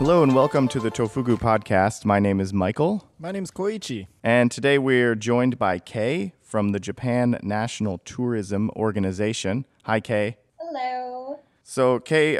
Hello and welcome to the Tofugu podcast. My name is Michael. My name is Koichi. And today we're joined by Kei from the Japan National Tourism Organization. Hi, Kei. Hello. So, Kei,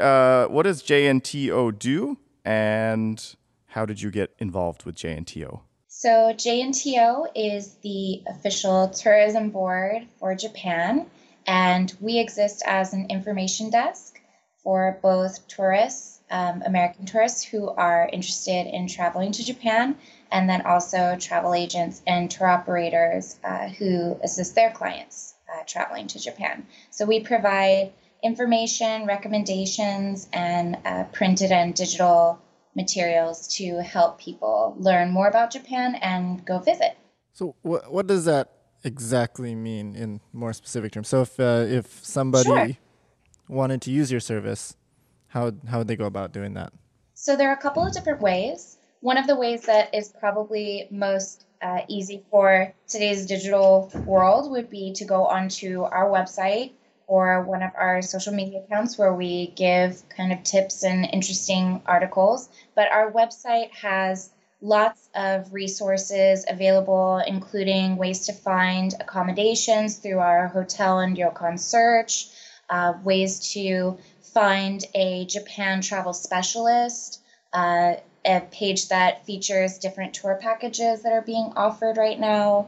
what does JNTO do and how did you get involved with JNTO? So, JNTO is the official tourism board for Japan, and we exist as an information desk for both tourists, American tourists who are interested in traveling to Japan, and then also travel agents and tour operators who assist their clients traveling to Japan. So we provide information, recommendations, and printed and digital materials to help people learn more about Japan and go visit. So what does that exactly mean in more specific terms? So if somebody wanted to use your service, how would they go about doing that? So there are a couple of different ways. One of the ways that is probably most easy for today's digital world would be to go onto our website or one of our social media accounts where we give kind of tips and interesting articles. But our website has lots of resources available, including ways to find accommodations through our hotel and Ryokan search, ways to find a Japan travel specialist, a page that features different tour packages that are being offered right now,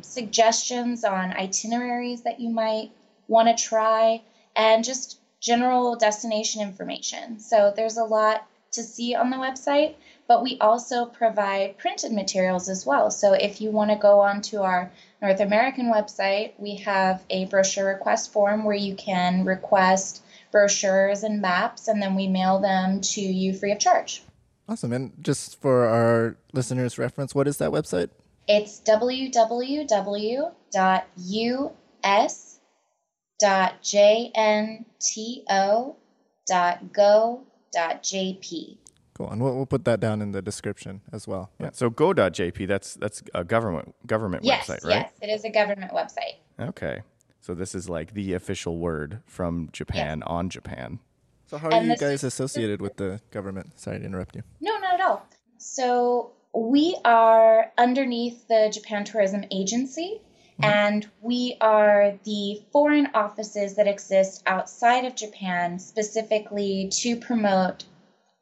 suggestions on itineraries that you might want to try, and just general destination information. So there's a lot to see on the website, but we also provide printed materials as well. So if you want to go onto our North American website, we have a brochure request form where you can request brochures and maps, and then we mail them to you free of charge. Awesome. And just for our listeners' reference, what is that website? It's www.us.jnto.go.jp. Cool. And we'll put that down in the description as well. Yeah. So go.jp, that's a government website, right? Yes, it is a government website. Okay. So this is like the official word from Japan on Japan. So how are you guys associated with the government? Sorry to interrupt you. No, not at all. So we are underneath the Japan Tourism Agency, and we are the foreign offices that exist outside of Japan specifically to promote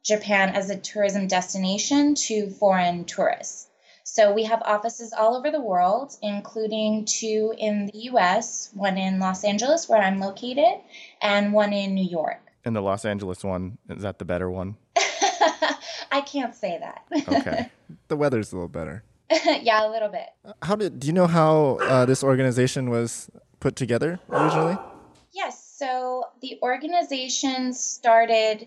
Japan as a tourism destination to foreign tourists. So we have offices all over the world, including two in the U.S., one in Los Angeles, where I'm located, and one in New York. And the Los Angeles one, is that the better one? I can't say that. Okay. The weather's a little better. Yeah, a little bit. Do you know how this organization was put together originally? Yes. So the organization started,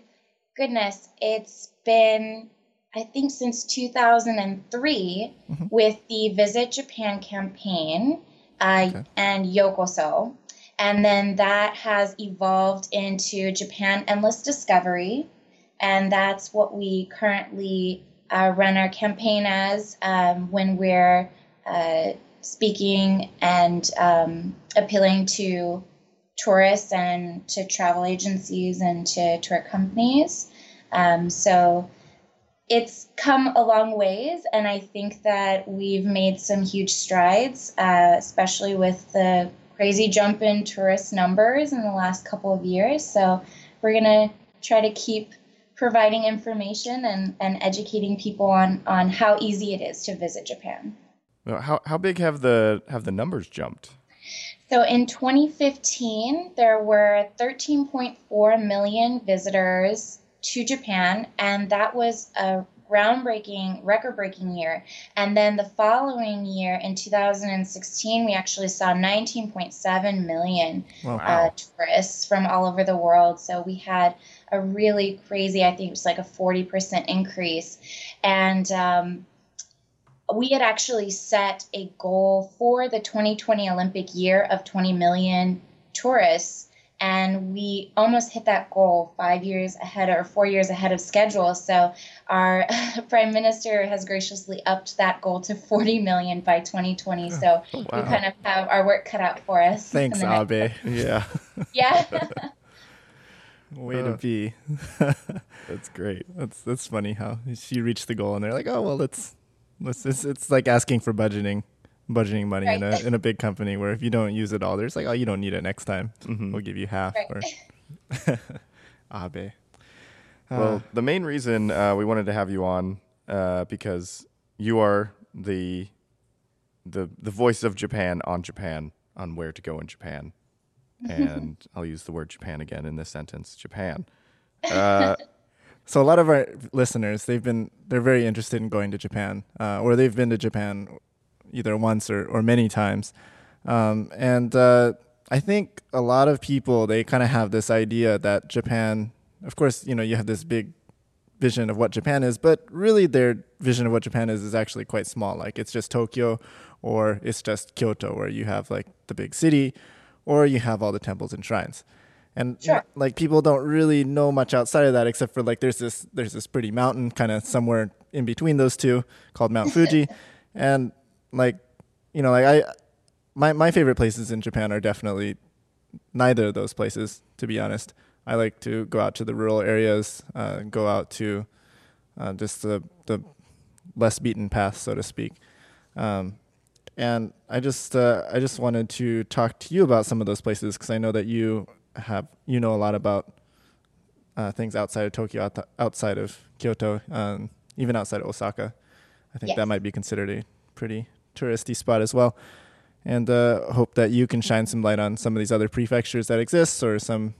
it's been, I think, since 2003 with the Visit Japan campaign and Yokoso. And then that has evolved into Japan Endless Discovery. And that's what we currently run our campaign as when we're speaking and appealing to tourists and to travel agencies and to tour companies. So it's come a long ways, and I think that we've made some huge strides, especially with the crazy jump in tourist numbers in the last couple of years. So we're going to try to keep providing information and educating people on how easy it is to visit Japan. How big have the numbers jumped? So in 2015, there were 13.4 million visitors to Japan, and that was a groundbreaking, record-breaking year. And then the following year, in 2016, we actually saw 19.7 million tourists from all over the world. So we had a really crazy, I think it was like a 40% increase. And we had actually set a goal for the 2020 Olympic year of 20 million tourists, and we almost hit that goal 4 years ahead of schedule. So our prime minister has graciously upped that goal to 40 million by 2020. So we kind of have our work cut out for us. Thanks, Abe. Yeah. Way to be. That's great. That's funny how she reached the goal and they're like, oh well, it's like asking for budgeting money, right, in a big company where if you don't use it all, there's like, oh, you don't need it next time. Mm-hmm. We'll give you half. Right. Or Abe. Well, the main reason we wanted to have you on because you are the voice of Japan, on where to go in Japan. And I'll use the word Japan again in this sentence, Japan. So a lot of our listeners, they're very interested in going to Japan, or they've been to Japan either once or many times. And I think a lot of people, they kind of have this idea that Japan, of course, you have this big vision of what Japan is, but really their vision of what Japan is actually quite small. Like it's just Tokyo or it's just Kyoto where you have like the big city or you have all the temples and shrines. And sure, like people don't really know much outside of that except for like there's this pretty mountain kind of somewhere in between those two called Mount Fuji. And like, my favorite places in Japan are definitely neither of those places, to be honest. I like to go out to the rural areas, go out to just the less beaten path, so to speak. And I just wanted to talk to you about some of those places because I know that you know a lot about things outside of Tokyo, outside of Kyoto, even outside of Osaka. I think that might be considered a pretty touristy spot as well. And hope that you can shine some light on some of these other prefectures that exist or some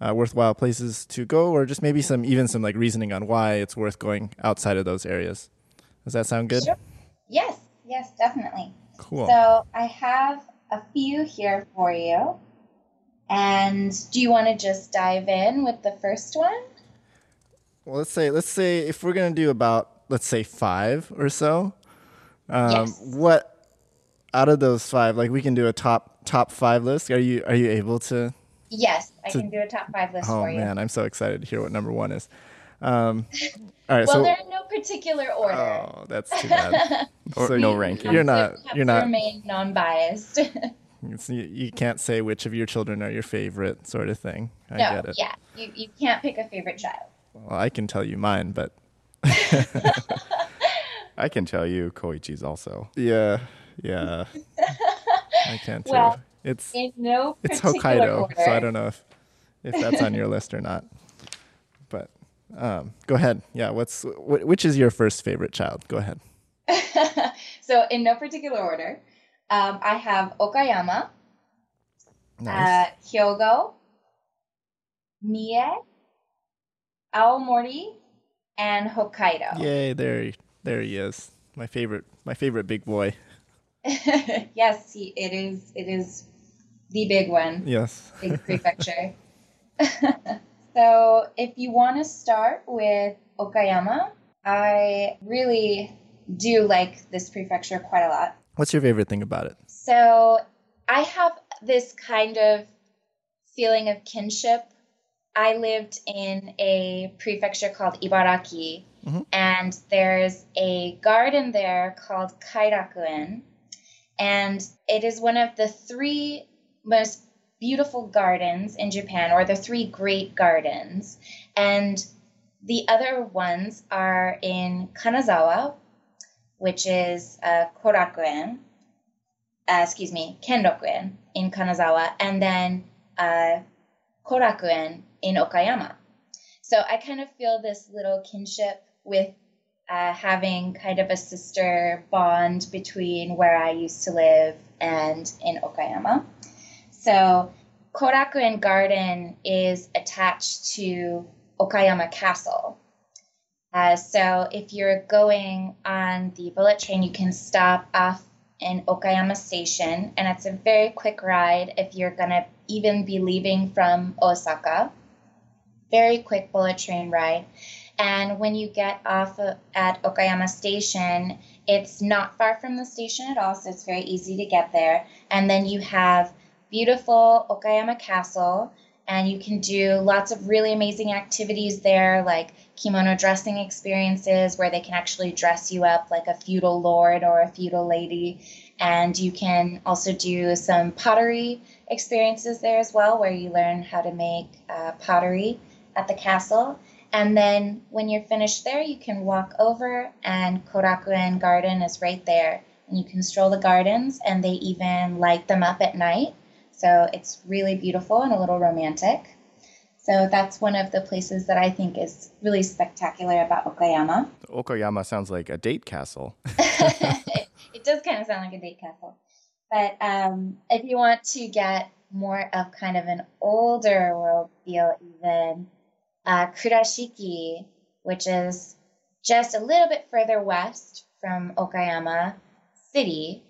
worthwhile places to go, or just maybe some like reasoning on why it's worth going outside of those areas. Does that sound good? Sure. Yes, definitely. Cool. So I have a few here for you. And do you want to just dive in with the first one? Well, let's say if we're going to do about, let's say 5 or so, what out of those 5, like we can do a top 5 list. Are you able to? Yes, I can do a top 5 list for you. Oh man, I'm so excited to hear what number 1 is. All right. Well, so, they're in no particular order. Oh, that's too bad. Or no ranking. You're not. Remain non-biased. You can't say which of your children are your favorite, sort of thing. I get it. Yeah, you can't pick a favorite child. Well, I can tell you mine, but I can tell you Koichi's also. Yeah. I can't tell. Well, it's Hokkaido, order. So I don't know if that's on your list or not. But go ahead. Yeah, which is your first favorite child? Go ahead. So in no particular order, I have Okayama, nice, Hyogo, Mie, Aomori, and Hokkaido. Yay! There he is. My favorite big boy. Yes, it is the big one. Yes. Big prefecture. So if you want to start with Okayama, I really do like this prefecture quite a lot. What's your favorite thing about it? So I have this kind of feeling of kinship. I lived in a prefecture called Ibaraki, and there's a garden there called Korakuen. And it is one of the 3 most beautiful gardens in Japan, or the 3 great gardens. And the other ones are in Kanazawa, which is Kendokuen in Kanazawa, and then Korakuen in Okayama. So I kind of feel this little kinship with having kind of a sister bond between where I used to live and in Okayama. So Korakuen Garden is attached to Okayama Castle. So if you're going on the bullet train, you can stop off in Okayama Station, and it's a very quick ride if you're going to even be leaving from Osaka. Very quick bullet train ride. And when you get off at Okayama Station, it's not far from the station at all, so it's very easy to get there. And then you have beautiful Okayama Castle, and you can do lots of really amazing activities there, like kimono dressing experiences where they can actually dress you up like a feudal lord or a feudal lady. And you can also do some pottery experiences there as well, where you learn how to make pottery at the castle. And then when you're finished there, you can walk over and Korakuen Garden is right there. And you can stroll the gardens, and they even light them up at night. So it's really beautiful and a little romantic. So that's one of the places that I think is really spectacular about Okayama. Okayama sounds like a date castle. It does kind of sound like a date castle. But if you want to get more of kind of an older world feel even, Kurashiki, which is just a little bit further west from Okayama City,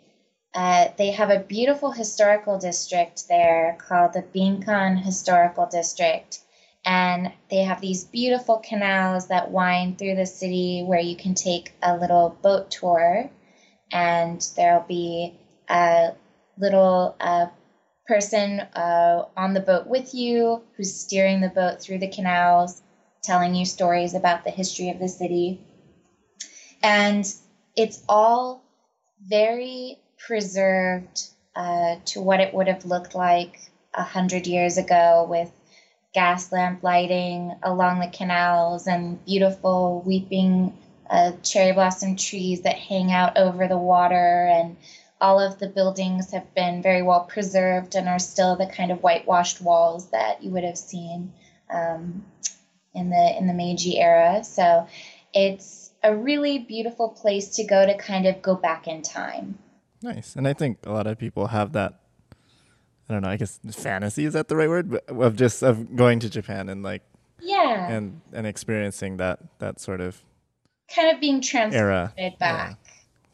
they have a beautiful historical district there called the Binkan Historical District. And they have these beautiful canals that wind through the city where you can take a little boat tour. And there'll be a little person on the boat with you who's steering the boat through the canals, telling you stories about the history of the city. And it's all very preserved to what it would have looked like 100 years ago, with gas lamp lighting along the canals and beautiful weeping cherry blossom trees that hang out over the water, and all of the buildings have been very well preserved and are still the kind of whitewashed walls that you would have seen in the Meiji era. So it's a really beautiful place to go, to kind of go back in time. Nice. And I think a lot of people have that, I don't know, I guess fantasy, is that the right word? But of going to Japan and and experiencing that sort of kind of being transported back. Yeah.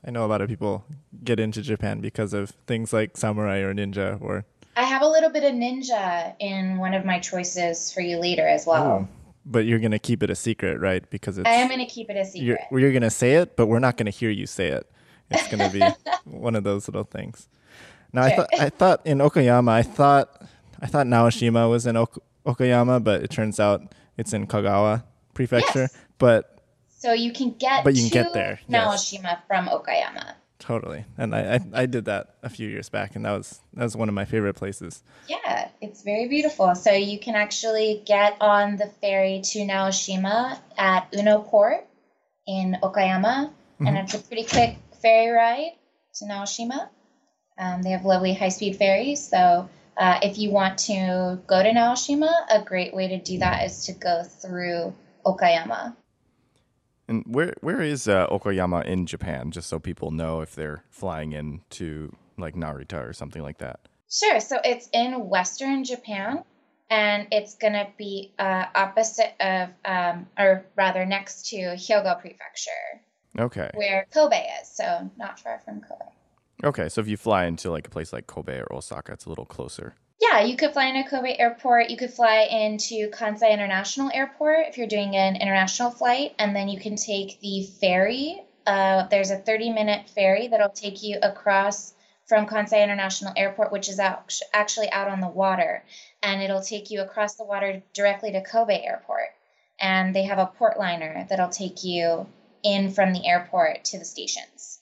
I know a lot of people get into Japan because of things like samurai or ninja. Or I have a little bit of ninja in one of my choices for you later as well. Oh, but you're going to keep it a secret, right? Because I am going to keep it a secret. You're going to say it, but we're not going to hear you say it. It's going to be one of those little things. Now, sure. I thought in Okayama, I thought Naoshima was in Okayama, but it turns out it's in Kagawa Prefecture. Yes. But you can get to Naoshima, yes, from Okayama. Totally. And I did that a few years back, and that was one of my favorite places. Yeah, it's very beautiful. So you can actually get on the ferry to Naoshima at Uno Port in Okayama, mm-hmm, and it's a pretty quick ferry ride to Naoshima. They have lovely high-speed ferries. So if you want to go to Naoshima, a great way to do that is to go through Okayama. And where is Okayama in Japan, just so people know if they're flying in to like Narita or something like that? Sure. So it's in Western Japan, and it's going to be next to Hyogo Prefecture. Okay. Where Kobe is, so not far from Kobe. Okay, so if you fly into like a place like Kobe or Osaka, it's a little closer. Yeah, you could fly into Kobe Airport. You could fly into Kansai International Airport if you're doing an international flight, and then you can take the ferry. There's a 30-minute ferry that'll take you across from Kansai International Airport, which is actually out on the water, and it'll take you across the water directly to Kobe Airport. And they have a port liner that'll take you in from the airport to the stations.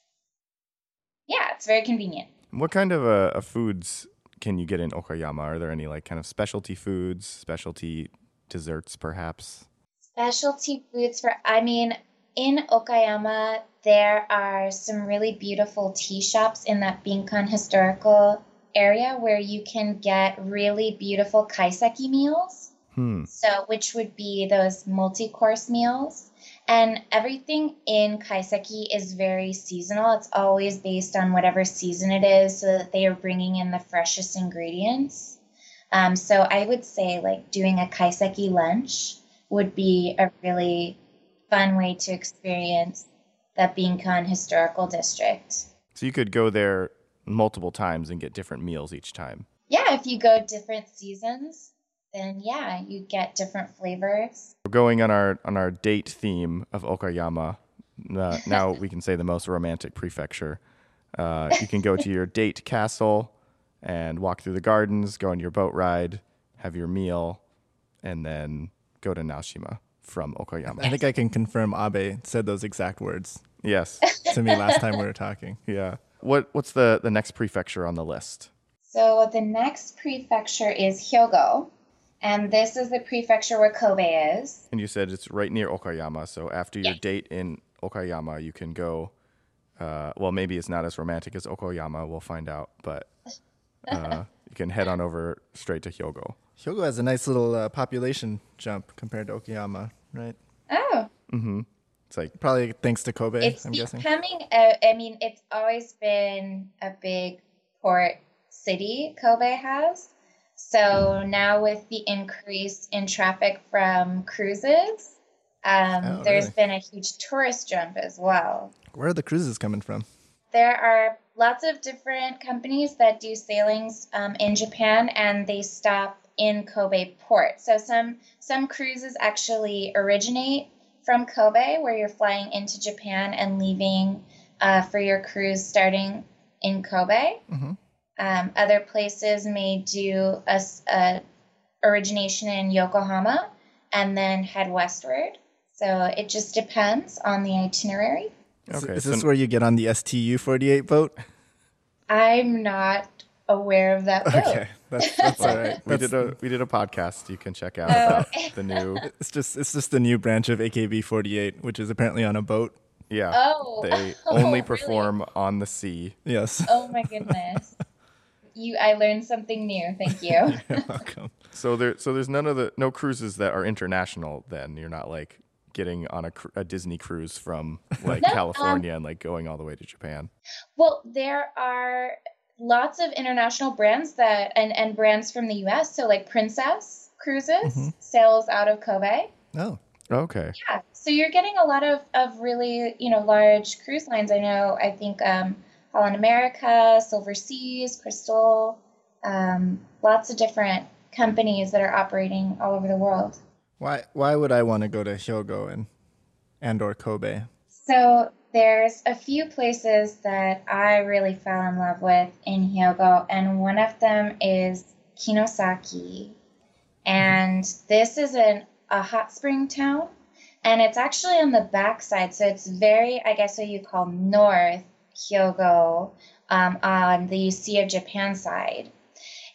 Yeah, it's very convenient. What kind of foods can you get in Okayama? Are there any like kind of specialty foods, specialty desserts perhaps? Specialty foods in Okayama, there are some really beautiful tea shops in that Binkan historical area where you can get really beautiful kaiseki meals. So, which would be those multi-course meals. And everything in kaiseki is very seasonal. It's always based on whatever season it is, so that they are bringing in the freshest ingredients. So I would say like doing a kaiseki lunch would be a really fun way to experience the Binkan Historical District. So you could go there multiple times and get different meals each time. Yeah, if you go different seasons, then yeah, you get different flavors. We're going on our date theme of Okayama. Now we can say the most romantic prefecture. You can go to your date castle and walk through the gardens, go on your boat ride, have your meal, and then go to Naoshima from Okayama. I think I can confirm Abe said those exact words. Yes. To me last time we were talking. Yeah. what's the next prefecture on the list? So the next prefecture is Hyogo. And this is the prefecture where Kobe is. And you said it's right near Okayama. So after your date in Okayama, you can go. Well, maybe it's not as romantic as Okayama. We'll find out. But you can head on over straight to Hyogo. Hyogo has a nice little population jump compared to Okayama, right? Oh. Mm-hmm. It's like probably thanks to Kobe, I'm guessing. It's becoming, it's always been a big port city, Kobe has. So now with the increase in traffic from cruises, there's been a huge tourist jump as well. Where are the cruises coming from? There are lots of different companies that do sailings in Japan, and they stop in Kobe port. So some cruises actually originate from Kobe, where you're flying into Japan and leaving for your cruise starting in Kobe. Mm-hmm. Other places may do a origination in Yokohama and then head westward. So it just depends on the itinerary. Okay, is this where you get on the STU-48 boat? I'm not aware of that boat. Okay, that's all right. We did a podcast you can check out about the new. It's just the new branch of AKB-48, which is apparently on a boat. Yeah. Oh. They only perform on the sea. Yes. Oh my goodness. I learned something new. Thank you. You're welcome. So there's no cruises that are international. Then you're not like getting on a Disney cruise from like California and like going all the way to Japan. Well, there are lots of international brands that and brands from the U.S. So like Princess Cruises sails out of Kobe. Oh, okay. Yeah. So you're getting a lot of really large cruise lines. I think. Holland America, Silver Seas, Crystal, lots of different companies that are operating all over the world. Why would I want to go to Hyogo and or Kobe? So there's a few places that I really fell in love with in Hyogo, and one of them is Kinosaki. And this is a hot spring town, and it's actually on the backside, so it's very, I guess what you call north Hyogo on the Sea of Japan side.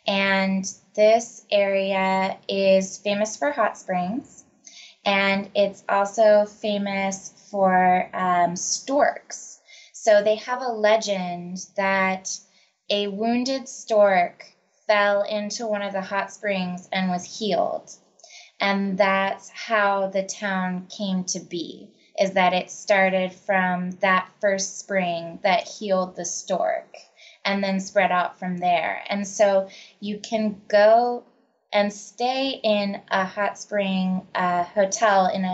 And this area is famous for hot springs, and it's also famous for storks. So they have a legend that a wounded stork fell into one of the hot springs and was healed. And that's how the town came to be. Is that it started from that first spring that healed the stork and then spread out from there. And so you can go and stay in a hot spring hotel in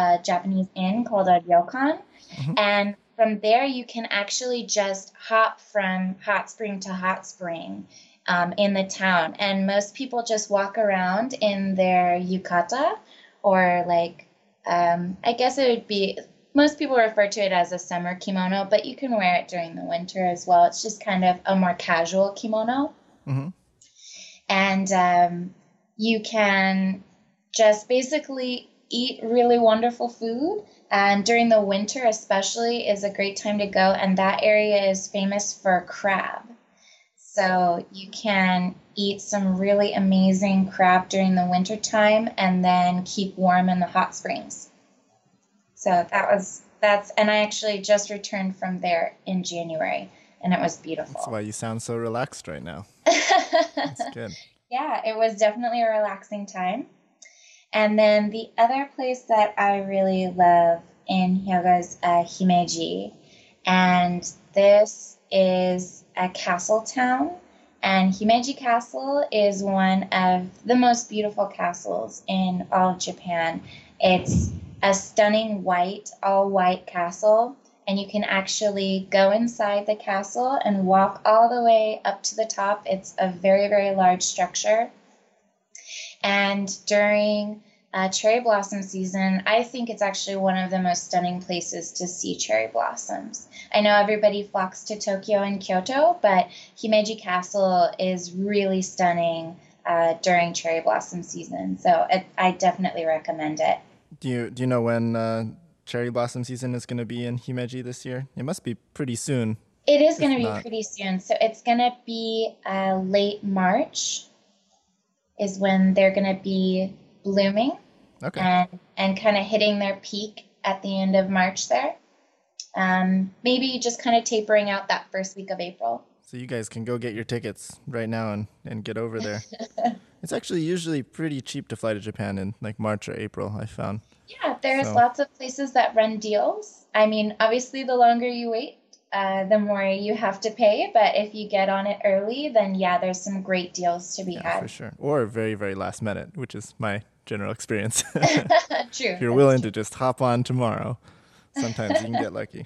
a Japanese inn called a Ryokan. Mm-hmm. And from there, you can actually just hop from hot spring to hot spring in the town. And most people just walk around in their yukata or like, I guess it would be, most people refer to it as a summer kimono, but you can wear it during the winter as well. It's just kind of a more casual kimono. Mm-hmm. And you can just basically eat really wonderful food. And during the winter especially is a great time to go. And that area is famous for crab. So you can eat some really amazing crab during the winter time and then keep warm in the hot springs. So and I actually just returned from there in January, and it was beautiful. That's why you sound so relaxed right now. That's good. Yeah, it was definitely a relaxing time. And then the other place that I really love in Hyogo is Himeji. And this is a castle town, and Himeji Castle is one of the most beautiful castles in all of Japan. It's a stunning all white castle, and you can actually go inside the castle and walk all the way up to the top. It's a very, very large structure. And during cherry blossom season, I think it's actually one of the most stunning places to see cherry blossoms. I know everybody flocks to Tokyo and Kyoto, but Himeji Castle is really stunning during cherry blossom season. So I definitely recommend it. Do you know when cherry blossom season is going to be in Himeji this year? It must be pretty soon It is going to be pretty soon. So it's going to be late March is when they're going to be blooming. Okay. And kind of hitting their peak at the end of March there. Maybe just kind of tapering out that first week of April. So you guys can go get your tickets right now and get over there. It's actually usually pretty cheap to fly to Japan in like March or April, I found. Yeah, there's lots of places that run deals. I mean, obviously the longer you wait, the more you have to pay. But if you get on it early, then yeah, there's some great deals to be had. For sure. Or very, very last minute, which is my general experience. True. If you're willing to just hop on tomorrow, sometimes you can get lucky.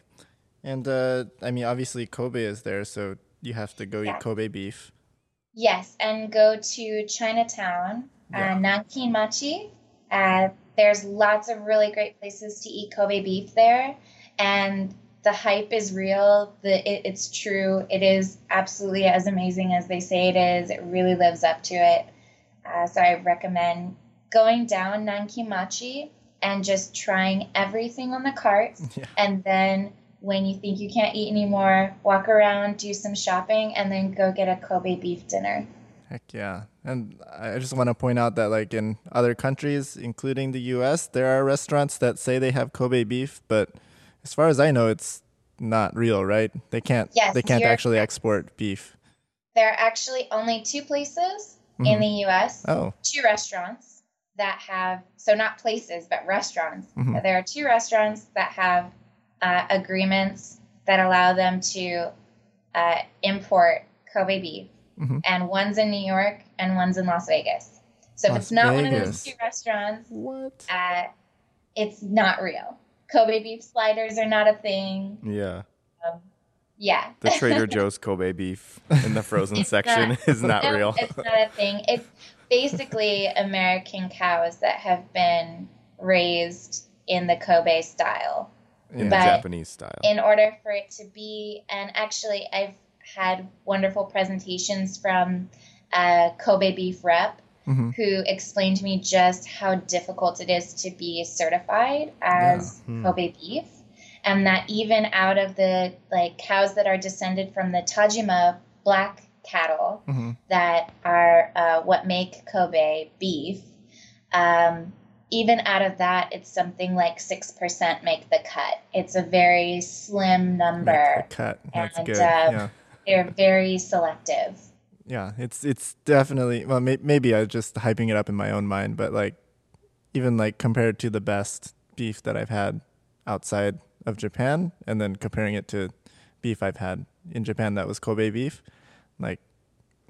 And I mean, obviously Kobe is there, so you have to go eat Kobe beef. Yes, and go to Chinatown, Nankinmachi. There's lots of really great places to eat Kobe beef there, and the hype is real. It's true. It is absolutely as amazing as they say it is. It really lives up to it. So I recommend going down Nankinmachi and just trying everything on the cart, and then when you think you can't eat anymore, walk around, do some shopping, and then go get a Kobe beef dinner. Heck yeah. And I just want to point out that like in other countries, including the U.S., there are restaurants that say they have Kobe beef, but as far as I know, it's not real, right? They can't actually export beef. There are actually only two places in the U.S., two restaurants that have, so not places, but restaurants. Mm-hmm. There are two restaurants that have agreements that allow them to import Kobe beef. Mm-hmm. And one's in New York and one's in Las Vegas. So if it's not one of those two restaurants, it's not real. Kobe beef sliders are not a thing. Yeah. The Trader Joe's Kobe beef in the frozen section is not real. It's not a thing. It's basically American cows that have been raised in the Kobe style. In the Japanese style. In order for it to be, and actually I've had wonderful presentations from a Kobe beef rep who explained to me just how difficult it is to be certified as Kobe beef. And that even out of the like cows that are descended from the Tajima black cattle that are what make Kobe beef, even out of that, it's something like 6% make the cut. It's a very slim number. Make the cut. That's good. They're very selective. Yeah, it's definitely, well, maybe I was just hyping it up in my own mind, but like even like compared to the best beef that I've had outside of Japan, and then comparing it to beef I've had in Japan that was Kobe beef, like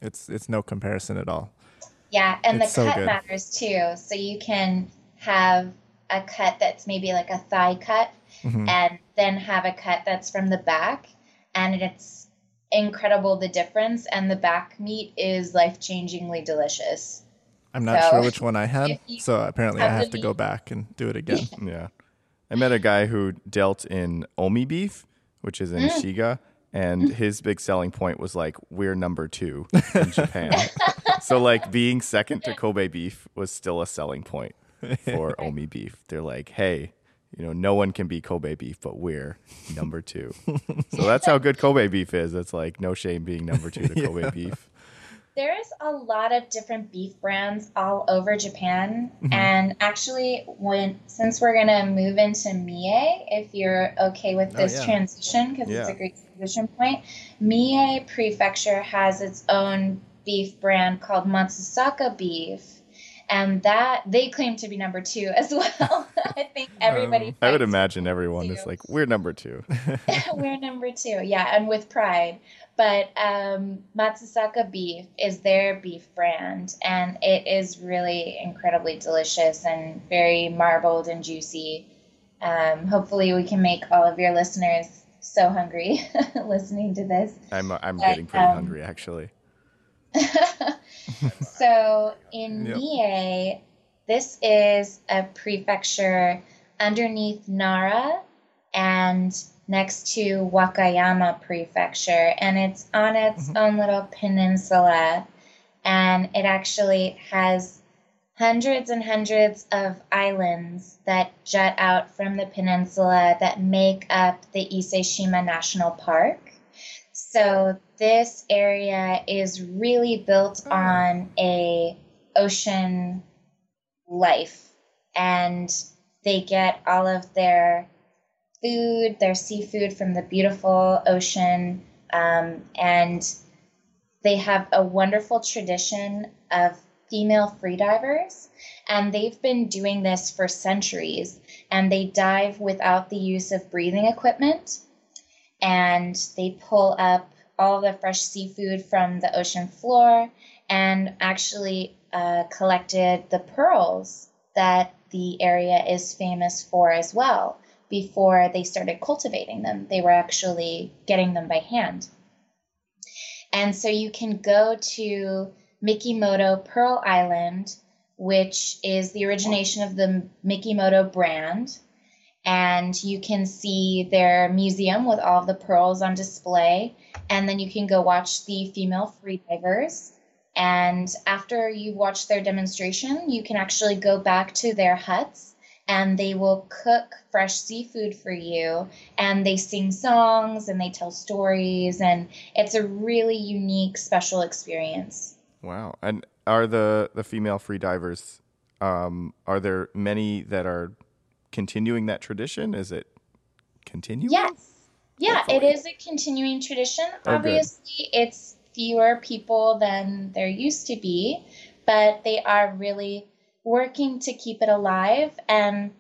it's no comparison at all. Yeah, and it's the cut matters too. So you can have a cut that's maybe like a thigh cut and then have a cut that's from the back, and it's incredible the difference, and the back meat is life-changingly delicious. I'm not sure which one I had, so apparently I have to go back and do it again. Yeah. I met a guy who dealt in Omi beef, which is in Shiga, and his big selling point was like, we're number 2 in Japan. So like being second to Kobe beef was still a selling point for Omi beef. They're like, hey, you know, no one can be Kobe beef, but we're number 2. So that's how good Kobe beef is. It's like no shame being number 2 to Kobe beef. There is a lot of different beef brands all over Japan. Mm-hmm. And actually, since we're going to move into Mie, if you're okay with this transition, because it's a great transition point, Mie Prefecture has its own beef brand called Matsusaka beef, and that they claim to be number 2 as well. I think everybody I would imagine everyone is like, we're number 2. We're number 2, and with pride. But Matsusaka beef is their beef brand, and it is really incredibly delicious and very marbled and juicy. Hopefully we can make all of your listeners so hungry listening to this. I'm getting pretty hungry actually. So in Mie, this is a prefecture underneath Nara and next to Wakayama Prefecture, and it's on its own little peninsula, and it actually has hundreds and hundreds of islands that jut out from the peninsula that make up the Ise Shima National Park. So this area is really built on a ocean life, and they get all of their food, their seafood from the beautiful ocean, and they have a wonderful tradition of female freedivers, and they've been doing this for centuries, and they dive without the use of breathing equipment, and they pull up all the fresh seafood from the ocean floor, and actually collected the pearls that the area is famous for as well. Before they started cultivating them, they were actually getting them by hand. And so you can go to Mikimoto Pearl Island, which is the origination of the Mikimoto brand. And you can see their museum with all of the pearls on display. And then you can go watch the female freedivers. And after you watch their demonstration, you can actually go back to their huts, and they will cook fresh seafood for you, and they sing songs, and they tell stories, and it's a really unique, special experience. Wow. And are the female freedivers, are there many that are continuing that tradition? Is it continuing? Yes. Yeah, hopefully. It is a continuing tradition. Oh, obviously, good. It's fewer people than there used to be, but they are really working to keep it alive. And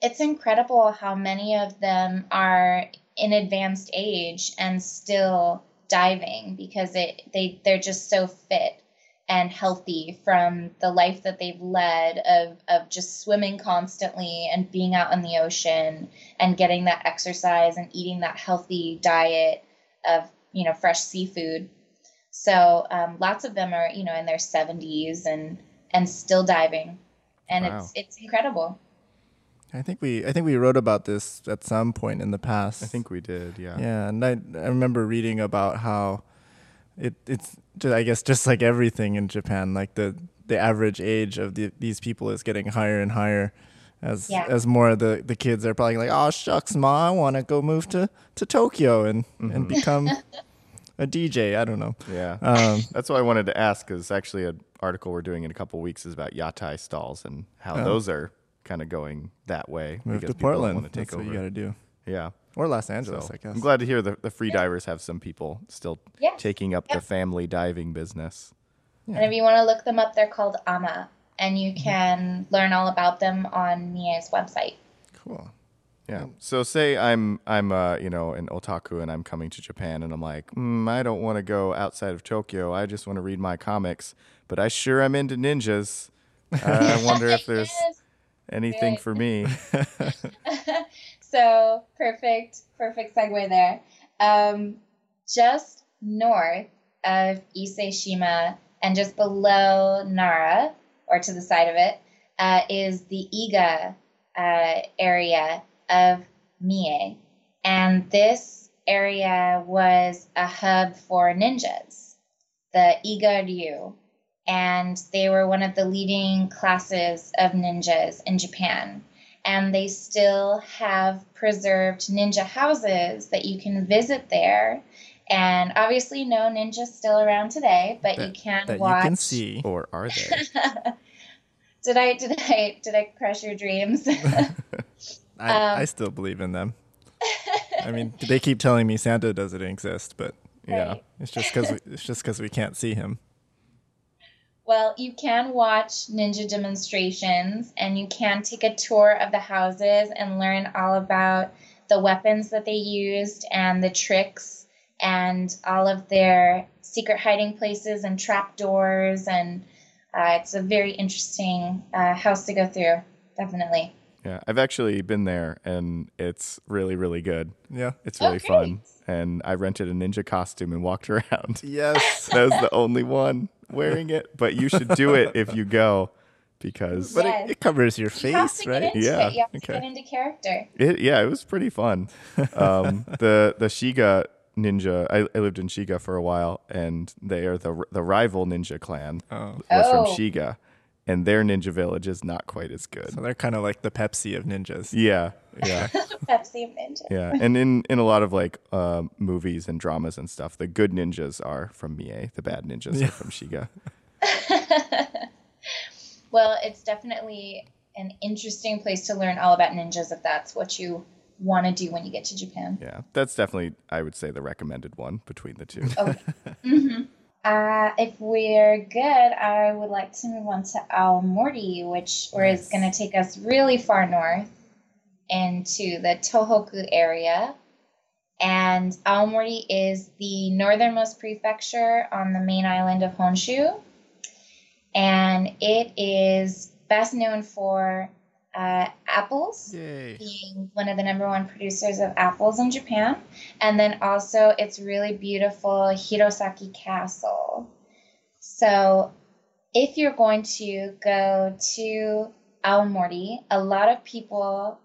it's incredible how many of them are in advanced age and still diving, because they're just so fit and healthy from the life that they've led of just swimming constantly and being out in the ocean and getting that exercise and eating that healthy diet of, fresh seafood. So lots of them are, in their 70s and still diving. And wow. It's incredible. I think we wrote about this at some point in the past. I think we did, yeah. Yeah, and I remember reading about how it's I guess just like everything in Japan, like the average age of these people is getting higher and higher as more of the kids are probably like, oh shucks, ma, I want to go move to Tokyo and become a DJ. I don't know. Yeah, that's what I wanted to ask, because actually an article we're doing in a couple of weeks is about yatai stalls and how those are kind of going that way. Move to Portland. That's over. What you got to do. Yeah. Or Los Angeles, so, I guess. I'm glad to hear the free divers have some people still taking up the family diving business. Yeah. And if you want to look them up, they're called AMA, and you can learn all about them on Mie's website. Cool. Yeah. So say I'm an otaku and I'm coming to Japan and I'm like, I don't want to go outside of Tokyo. I just want to read my comics, but I sure am into ninjas. I wonder if there's anything for me. So perfect segue there. Just north of Ise-shima and just below Nara, or to the side of it, is the Iga area of Mie. And this area was a hub for ninjas, the Iga Ryu. And they were one of the leading classes of ninjas in Japan. And they still have preserved ninja houses that you can visit there. And obviously no ninjas still around today, but you can watch. You can see. Or are they? Did I crush your dreams? I still believe in them. I mean, they keep telling me Santa doesn't exist, but it's just because we can't see him. Well, you can watch ninja demonstrations, and you can take a tour of the houses and learn all about the weapons that they used and the tricks and all of their secret hiding places and trapdoors. And it's a very interesting house to go through, definitely. Yeah, I've actually been there, and it's really, really good. Yeah. It's really fun. And I rented a ninja costume and walked around. Yes. That was the only one wearing it. But you should do it if you go, because but it covers your face, right? You have to get into it. You have to get into character. It was pretty fun. The Shiga ninja, I lived in Shiga for a while, and they are the rival ninja clan was from Shiga. and their ninja village is not quite as good. So they're kind of like the Pepsi of ninjas. Yeah, yeah. Pepsi of ninjas. Yeah, and in a lot of like movies and dramas and stuff, the good ninjas are from Mie, the bad ninjas are from Shiga. Well, it's definitely an interesting place to learn all about ninjas if that's what you want to do when you get to Japan. Yeah, that's definitely, I would say, the recommended one between the two. Okay. Mm-hmm. If we're good, I would like to move on to Aomori, which is going to take us really far north into the Tohoku area. And Aomori is the northernmost prefecture on the main island of Honshu. And it is best known for apples, being one of the number one producers of apples in Japan. And then also its really beautiful Hirosaki Castle. So if you're going to go to Aomori, a lot of people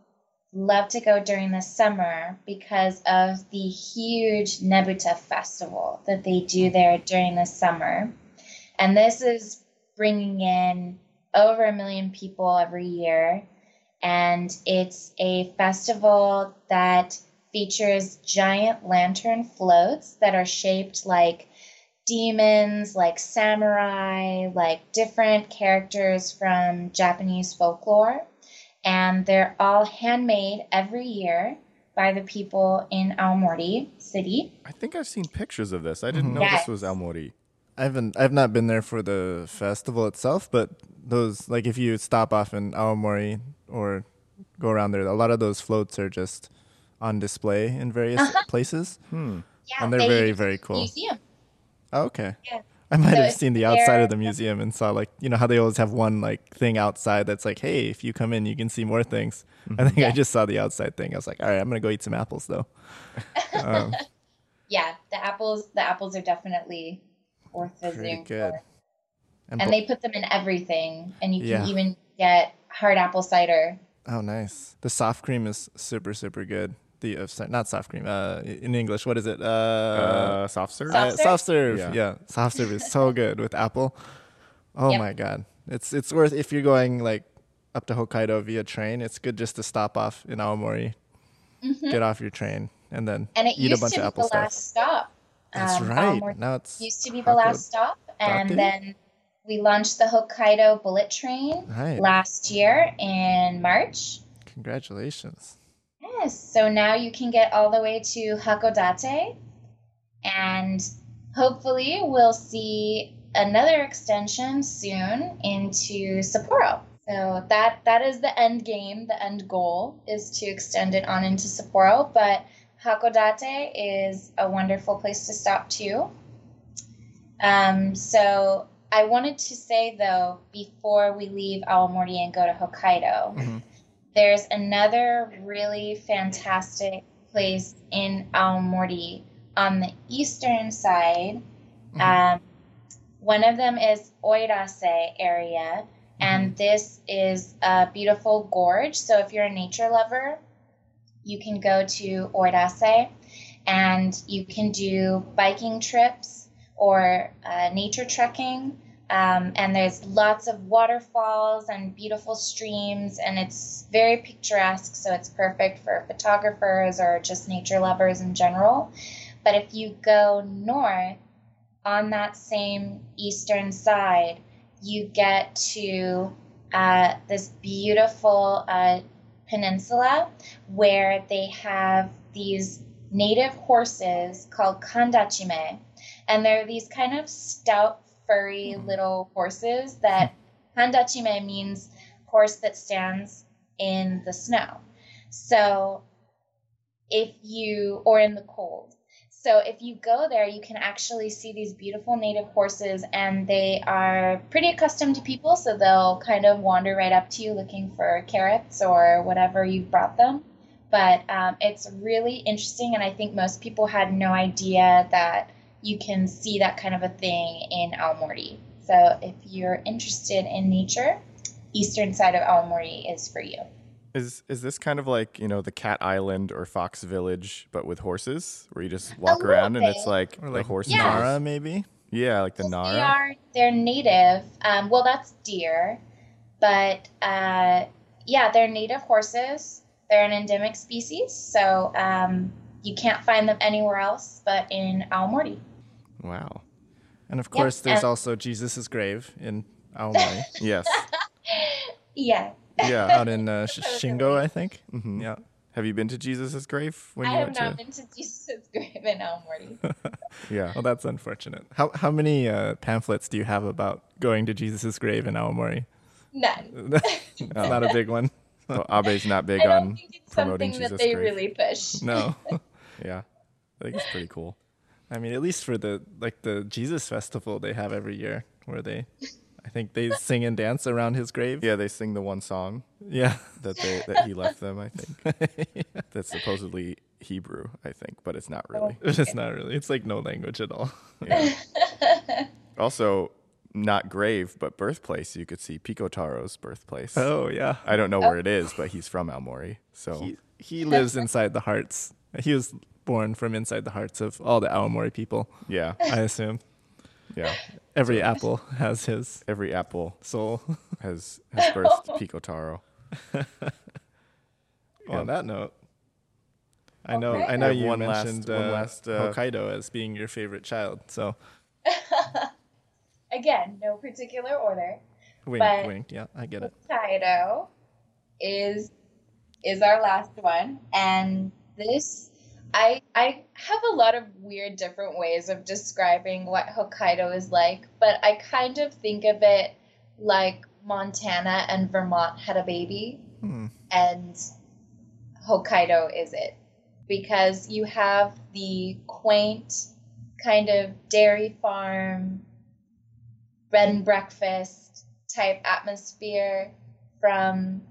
love to go during the summer because of the huge Nebuta festival that they do there during the summer. And this is bringing in over 1 million people every year. And it's a festival that features giant lantern floats that are shaped like demons, like samurai, like different characters from Japanese folklore. And they're all handmade every year by the people in Aomori city. I think I've seen pictures of this. I didn't know this was Aomori. I've not been there for the festival itself, but those, like, if you stop off in Aomori or go around there, a lot of those floats are just on display in various places. Yeah, and they're very, very cool. Museum. Oh, okay. Yeah. I might have seen the outside of the museum and saw, like, you know how they always have one, like, thing outside that's like, hey, if you come in, you can see more things. Mm-hmm. I think I just saw the outside thing. I was like, all right, I'm going to go eat some apples, though. Yeah, the apples are definitely worth visiting. Good. And they put them in everything, and you can even get hard apple cider. Oh, nice. The soft cream is super, super good. The not soft cream. In English, what is it? Soft serve? Soft serve. Yeah. Soft serve is so good with apple. Oh, my God. It's worth, if you're going like up to Hokkaido via train, it's good just to stop off in Aomori, get off your train, and then eat a bunch of apple cider. And it used to be the last stop. That's right. Now it used to be the last stop, and then we launched the Hokkaido bullet train last year in March. Congratulations. Yes. So now you can get all the way to Hakodate, and hopefully we'll see another extension soon into Sapporo. So that is the end game. The end goal is to extend it on into Sapporo, but Hakodate is a wonderful place to stop too. So I wanted to say, though, before we leave Aomori and go to Hokkaido, there's another really fantastic place in Aomori on the eastern side. One of them is Oirase area, and this is a beautiful gorge. So if you're a nature lover, you can go to Oirase, and you can do biking trips or nature trekking. And there's lots of waterfalls and beautiful streams, and it's very picturesque, so it's perfect for photographers or just nature lovers in general. But if you go north on that same eastern side, you get to this beautiful peninsula where they have these native horses called Kandachime, and they're these kind of stout, furry little horses that Kandachime means horse that stands in the snow. So or in the cold. So if you go there, you can actually see these beautiful native horses, and they are pretty accustomed to people, so they'll kind of wander right up to you looking for carrots or whatever you've brought them. But it's really interesting, and I think most people had no idea that you can see that kind of a thing in Aomori. So if you're interested in nature, eastern side of Aomori is for you. Is this kind of like, you know, the Cat Island or Fox Village, but with horses, where you just walk around and it's like the horse Nara, maybe? Yeah, like the Nara. They're native. Well, that's deer. But yeah, they're native horses. They're an endemic species, so you can't find them anywhere else but in Aomori. Wow. And of course, there's also Jesus' grave in Aomori. Yes. Yeah. Yeah, out in Shingo, I think. Mm-hmm. Yeah. Have you been to Jesus' grave? When I you have not been to Jesus' grave in Aomori. Yeah, well, that's unfortunate. How many pamphlets do you have about going to Jesus' grave in Aomori? None. Not a big one. Well, Abe's not big on promoting Jesus' grave. I don't think it's something that they really push. No. Yeah. I think it's pretty cool. I mean, at least for the Jesus festival they have every year where I think they sing and dance around his grave. Yeah, they sing the one song. Yeah. That he left them, I think. Yeah. That's supposedly Hebrew, I think, but it's not really. It's not really. It's like no language at all. Yeah. Also, not grave, but birthplace. You could see Pico Taro's birthplace. Oh, yeah. I don't know where it is, but he's from Aomori. So he lives inside the hearts. He was born from inside the hearts of all the Aomori people. Yeah. I assume. Yeah. Every apple has his. Every apple soul has birthed Pico Taro. On that note, I know you mentioned Hokkaido as being your favorite child. So. Again, no particular order. Wink, wink. Yeah, I get it. Hokkaido is our last one, and this I have a lot of weird different ways of describing what Hokkaido is like, but I kind of think of it like Montana and Vermont had a baby, and Hokkaido is it, because you have the quaint kind of dairy farm, bed and breakfast type atmosphere from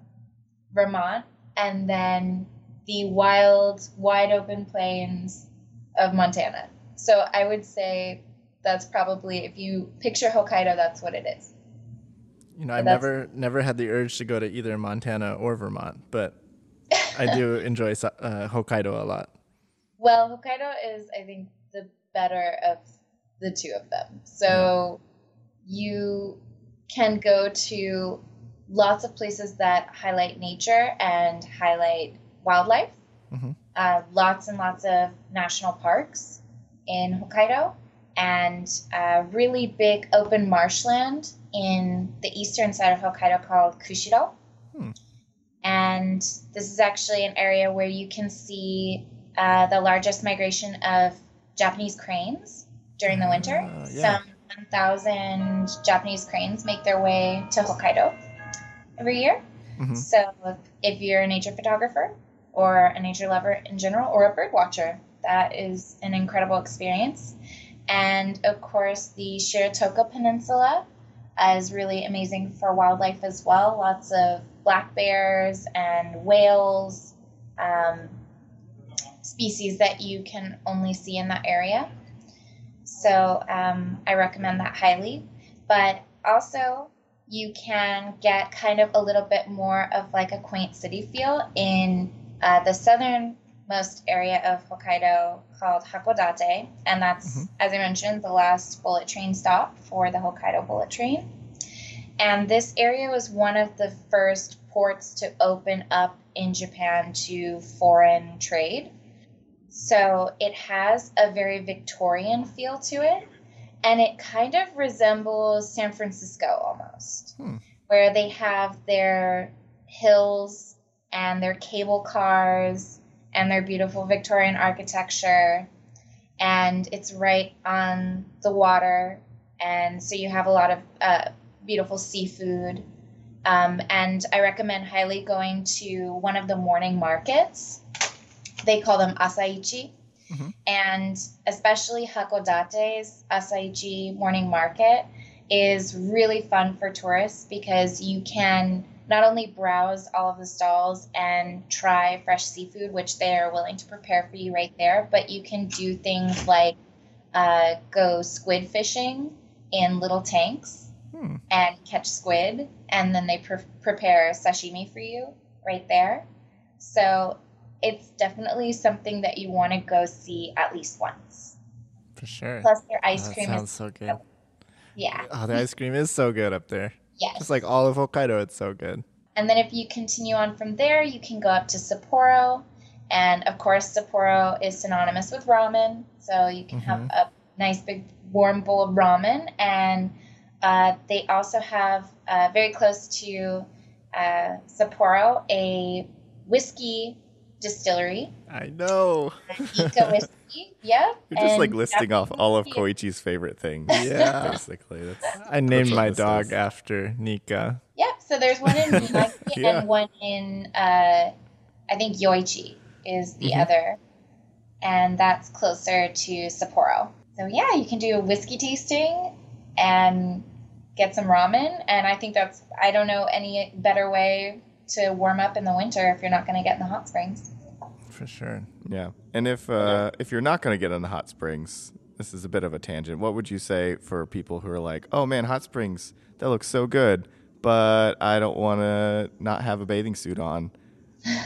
Vermont, and then the wild, wide open plains of Montana. So I would say that's probably, if you picture Hokkaido, that's what it is. You know, I've never had the urge to go to either Montana or Vermont, but I do enjoy Hokkaido a lot. Well, Hokkaido is, I think, the better of the two of them. So you can go to lots of places that highlight nature and highlight wildlife, lots and lots of national parks in Hokkaido, and really big open marshland in the eastern side of Hokkaido called Kushiro. And this is actually an area where you can see the largest migration of Japanese cranes during the winter. Some 1,000 Japanese cranes make their way to Hokkaido every year. So if you're a nature photographer, or a nature lover in general, or a bird watcher, that is an incredible experience. And of course, the Shiretoko Peninsula is really amazing for wildlife as well. Lots of black bears and whales, species that you can only see in that area. So I recommend that highly. But also, you can get kind of a little bit more of like a quaint city feel in the southernmost area of Hokkaido called Hakodate, and that's, as I mentioned, the last bullet train stop for the Hokkaido bullet train. And this area was one of the first ports to open up in Japan to foreign trade. So it has a very Victorian feel to it, and it kind of resembles San Francisco almost, where they have their hills and their cable cars and their beautiful Victorian architecture, and it's right on the water, and so you have a lot of beautiful seafood, and I recommend highly going to one of the morning markets. They call them asaichi, and especially Hakodate's asaichi morning market is really fun for tourists, because you can not only browse all of the stalls and try fresh seafood, which they are willing to prepare for you right there, but you can do things like go squid fishing in little tanks and catch squid, and then they prepare sashimi for you right there. So it's definitely something that you want to go see at least once. For sure. Plus their ice cream is so good. Yeah. Oh, the ice cream is so good up there. Yes. Just like all of Hokkaido, it's so good. And then if you continue on from there, you can go up to Sapporo. And of course, Sapporo is synonymous with ramen. So you can have a nice big warm bowl of ramen. And they also have very close to Sapporo, a whiskey distillery. I know. Eco whiskey. Yeah. You're just like listing off all of Koichi's favorite things. Yeah. Basically. I named my dog after Nika. Yep. So there's one in Mie and one in, I think, Yoichi is the other. And that's closer to Sapporo. So yeah, you can do a whiskey tasting and get some ramen. And I think that's, I don't know any better way to warm up in the winter if you're not going to get in the hot springs. For sure. Yeah. And if you're not going to get in the hot springs, this is a bit of a tangent. What would you say for people who are like, oh man, hot springs, that looks so good, but I don't want to not have a bathing suit on.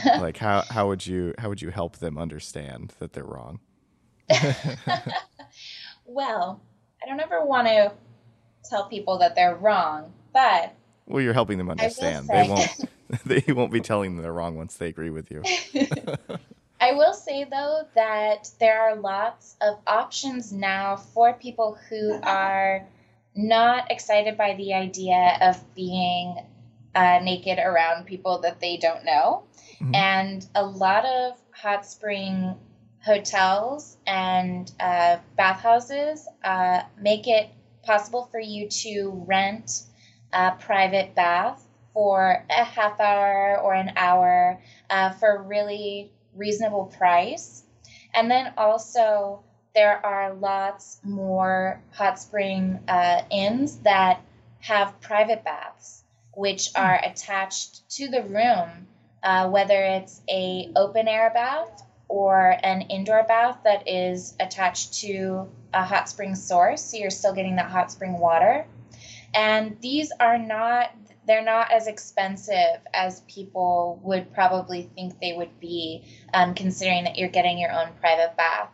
Like how would you help them understand that they're wrong? Well, I don't ever want to tell people that they're wrong, but well, you're helping them understand. They won't be telling them they're wrong once they agree with you. I will say, though, that there are lots of options now for people who are not excited by the idea of being naked around people that they don't know. Mm-hmm. And a lot of hot spring hotels and bathhouses make it possible for you to rent a private bath for a half hour or an hour for a really reasonable price. And then also there are lots more hot spring inns that have private baths, which are attached to the room, whether it's a open air bath or an indoor bath that is attached to a hot spring source. So you're still getting that hot spring water. And these are they're not as expensive as people would probably think they would be, considering that you're getting your own private bath.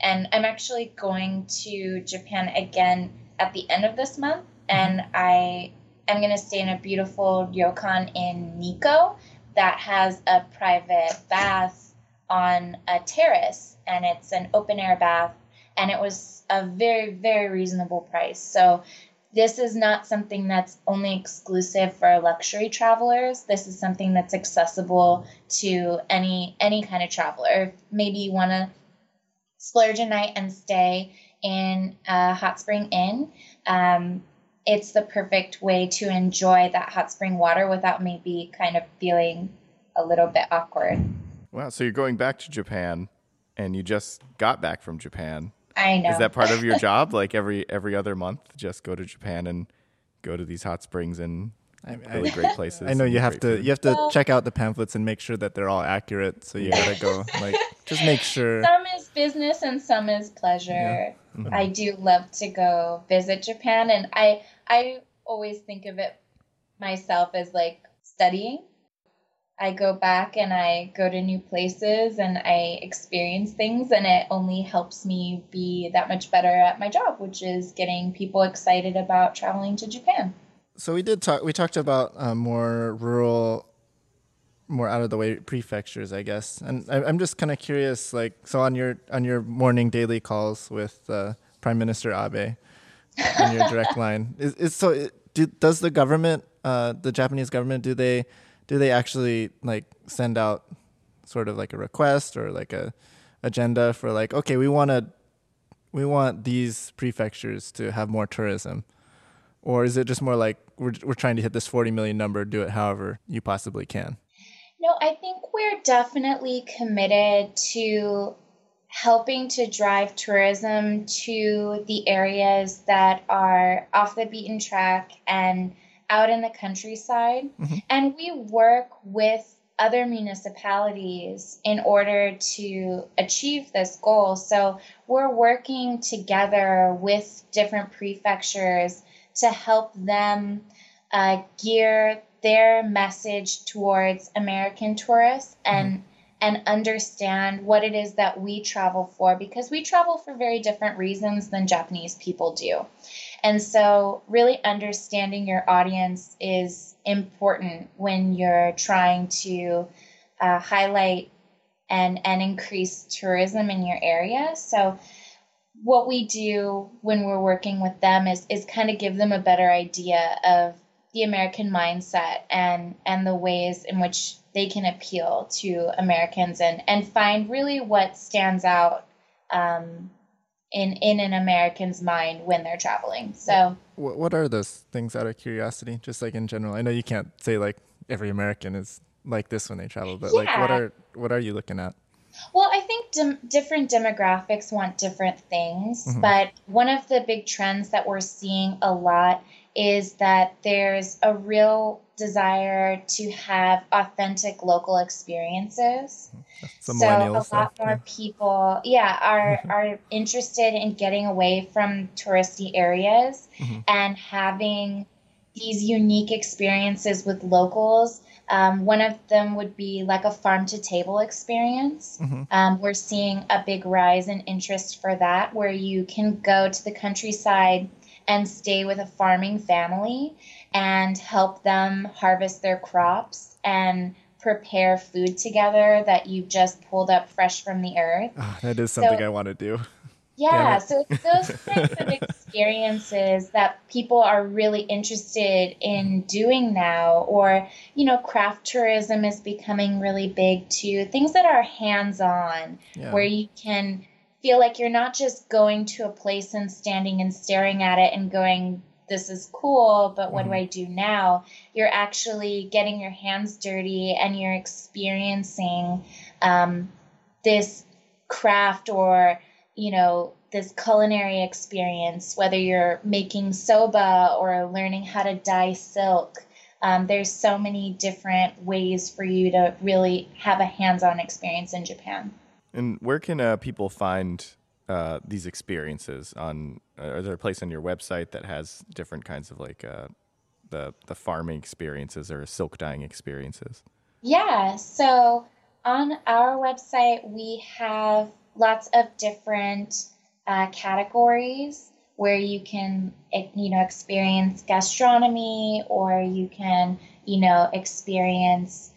And I'm actually going to Japan again at the end of this month, and I am going to stay in a beautiful ryokan in Nikko that has a private bath on a terrace, and it's an open-air bath, and it was a very, very reasonable price. So this is not something that's only exclusive for luxury travelers. This is something that's accessible to any kind of traveler. Maybe you want to splurge a night and stay in a hot spring inn. It's the perfect way to enjoy that hot spring water without maybe kind of feeling a little bit awkward. Wow, so you're going back to Japan, and you just got back from Japan. I know. Is that part of your job? Like every other month, just go to Japan and go to these hot springs and really great places. I know you have to check out the pamphlets and make sure that they're all accurate. So you gotta go just make sure. Some is business and some is pleasure. Yeah. Mm-hmm. I do love to go visit Japan, and I always think of it myself as like studying. I go back and I go to new places and I experience things, and it only helps me be that much better at my job, which is getting people excited about traveling to Japan. So we talked about more rural, more out of the way prefectures, I guess. And I'm just kind of curious, so on your morning daily calls with Prime Minister Abe on your direct line, does the government, the Japanese government, do they actually send out sort of a request or a agenda for okay, we want these prefectures to have more tourism? Or is it just more we're trying to hit this 40 million number, do it however you possibly can? No, I think we're definitely committed to helping to drive tourism to the areas that are off the beaten track and out in the countryside. Mm-hmm. And we work with other municipalities in order to achieve this goal. So we're working together with different prefectures to help them gear their message towards American tourists and and understand what it is that we travel for, because we travel for very different reasons than Japanese people do. And so really understanding your audience is important when you're trying to highlight and increase tourism in your area. So what we do when we're working with them is kind of give them a better idea of the American mindset and the ways in which they can appeal to Americans and find really what stands out in an American's mind when they're traveling. So what are those things, out of curiosity, just like in general? I know you can't say like every American is like this when they travel, but like what are you looking at? Well, I think different demographics want different things, mm-hmm. but one of the big trends that we're seeing a lot is that there's a real desire to have authentic local experiences. So a lot more people, are interested in getting away from touristy areas mm-hmm. and having these unique experiences with locals. One of them would be like a farm-to-table experience. Mm-hmm. We're seeing a big rise in interest for that, where you can go to the countryside and stay with a farming family and help them harvest their crops and prepare food together that you've just pulled up fresh from the earth. Oh, that is something I want to do. Yeah, so it's those types of experiences that people are really interested in doing now, or, you know, craft tourism is becoming really big too. Things that are hands-on, where you can feel like you're not just going to a place and standing and staring at it and going, this is cool, but what mm-hmm. do I do now? You're actually getting your hands dirty and you're experiencing this craft or this culinary experience, whether you're making soba or learning how to dye silk. There's so many different ways for you to really have a hands-on experience in Japan. And where can people find these experiences? Is there a place on your website that has different kinds of like the farming experiences or silk dyeing experiences? Yeah, so on our website we have lots of different categories where you can, experience gastronomy, or you can, experience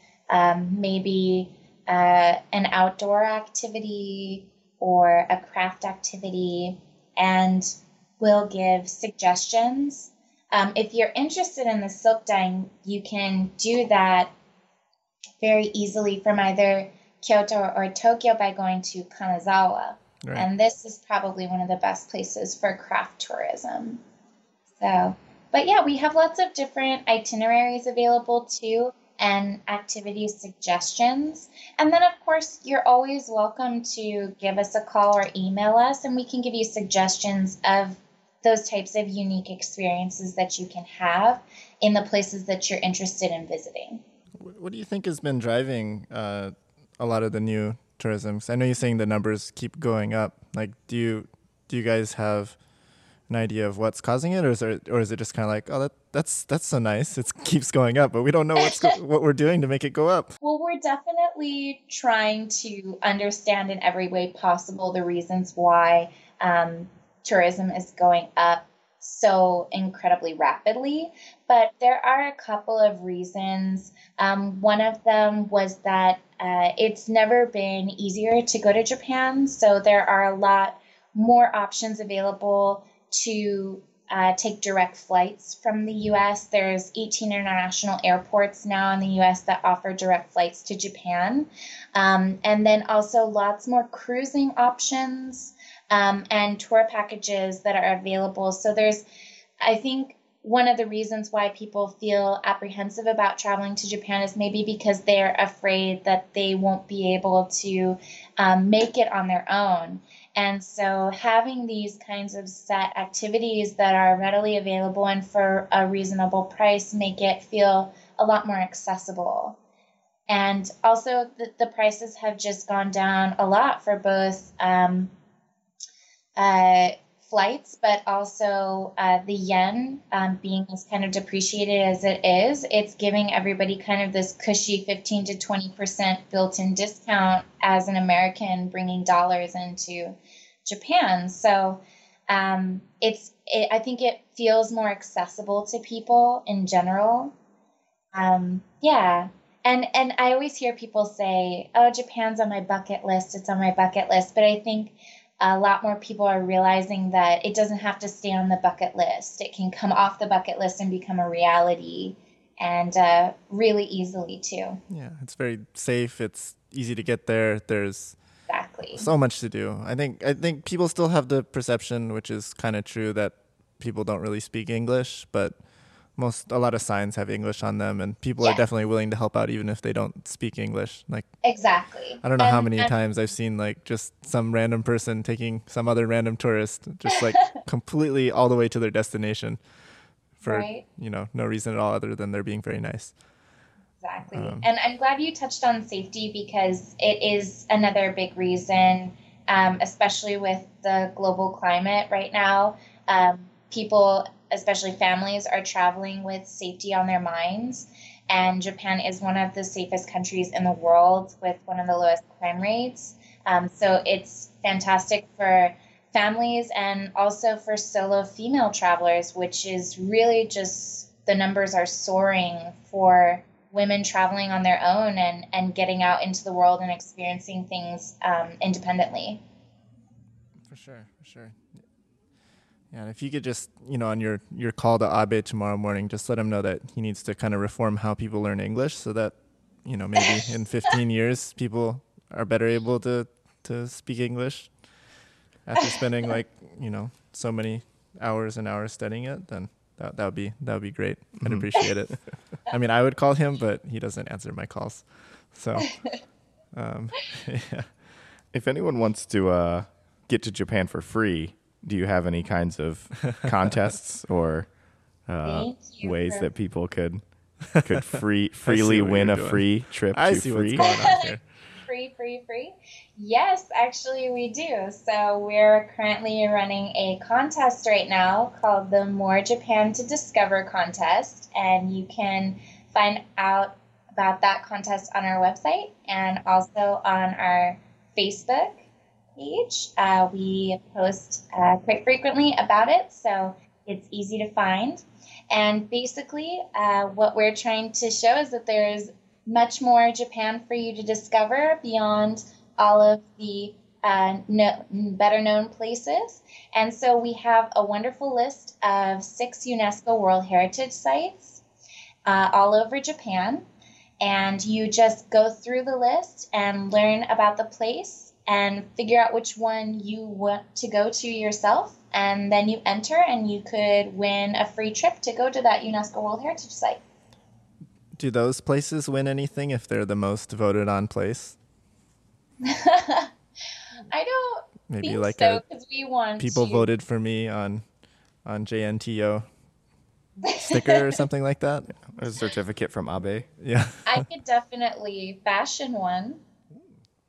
maybe an outdoor activity or a craft activity, and we'll give suggestions. If you're interested in the silk dyeing, you can do that very easily from either Kyoto or Tokyo by going to Kanazawa. Right. And this is probably one of the best places for craft tourism. So, but yeah, we have lots of different itineraries available too, and activity suggestions. And then of course, you're always welcome to give us a call or email us, and we can give you suggestions of those types of unique experiences that you can have in the places that you're interested in visiting. What do you think has been driving a lot of the new tourism? I know you're saying the numbers keep going up. Like, do you guys have an idea of what's causing it, or is it just kind of like, oh, that's so nice, it keeps going up, but we don't know what we're doing to make it go up? Well, we're definitely trying to understand in every way possible the reasons why tourism is going up so incredibly rapidly. But there are a couple of reasons. One of them was that it's never been easier to go to Japan, so there are a lot more options available to take direct flights from the U.S. There's 18 international airports now in the U.S. that offer direct flights to Japan. And then also lots more cruising options and tour packages that are available. So there's, I think, one of the reasons why people feel apprehensive about traveling to Japan is maybe because they're afraid that they won't be able to make it on their own. And so having these kinds of set activities that are readily available and for a reasonable price make it feel a lot more accessible. And also the prices have just gone down a lot for both flights, but also the yen being as kind of depreciated as it is, it's giving everybody kind of this cushy 15 to 20% built-in discount as an American bringing dollars into Japan. So I think it feels more accessible to people in general. Yeah. And I always hear people say, oh, Japan's on my bucket list. It's on my bucket list. But I think a lot more people are realizing that it doesn't have to stay on the bucket list. It can come off the bucket list and become a reality, and really easily too. Yeah, it's very safe. It's easy to get there. There's exactly so much to do. I think people still have the perception, which is kind of true, that people don't really speak English, but a lot of signs have English on them, and people are definitely willing to help out even if they don't speak English. Like, exactly. I don't know how many times I've seen like just some random person taking some other random tourist just like completely all the way to their destination for no reason at all other than they're being very nice. Exactly. And I'm glad you touched on safety, because it is another big reason, especially with the global climate right now. People, especially families, are traveling with safety on their minds. And Japan is one of the safest countries in the world with one of the lowest crime rates. So it's fantastic for families and also for solo female travelers, which is really just the numbers are soaring for women traveling on their own and getting out into the world and experiencing things independently. For sure. Yeah, and if you could just, on your call to Abe tomorrow morning, just let him know that he needs to kind of reform how people learn English so that, maybe in 15 years, people are better able to speak English after spending so many hours and hours studying it, then that would be great. Mm-hmm. I'd appreciate it. I mean, I would call him, but he doesn't answer my calls. So, yeah. If anyone wants to get to Japan for free, do you have any kinds of contests or ways that people could freely win a free trip? Free. Yes, actually we do. So we're currently running a contest right now called the More Japan to Discover contest, and you can find out about that contest on our website and also on our Facebook page. We post quite frequently about it, so it's easy to find. And basically, what we're trying to show is that there's much more Japan for you to discover beyond all of the better known places. And so we have a wonderful list of 6 UNESCO World Heritage Sites all over Japan. And you just go through the list and learn about the place and figure out which one you want to go to yourself, and then you enter, and you could win a free trip to go to that UNESCO World Heritage Site. Do those places win anything if they're the most voted on place? I don't Maybe think like so, because we want people to... voted for me on JNTO sticker or something like that. A certificate from Abe. Yeah, I could definitely fashion one.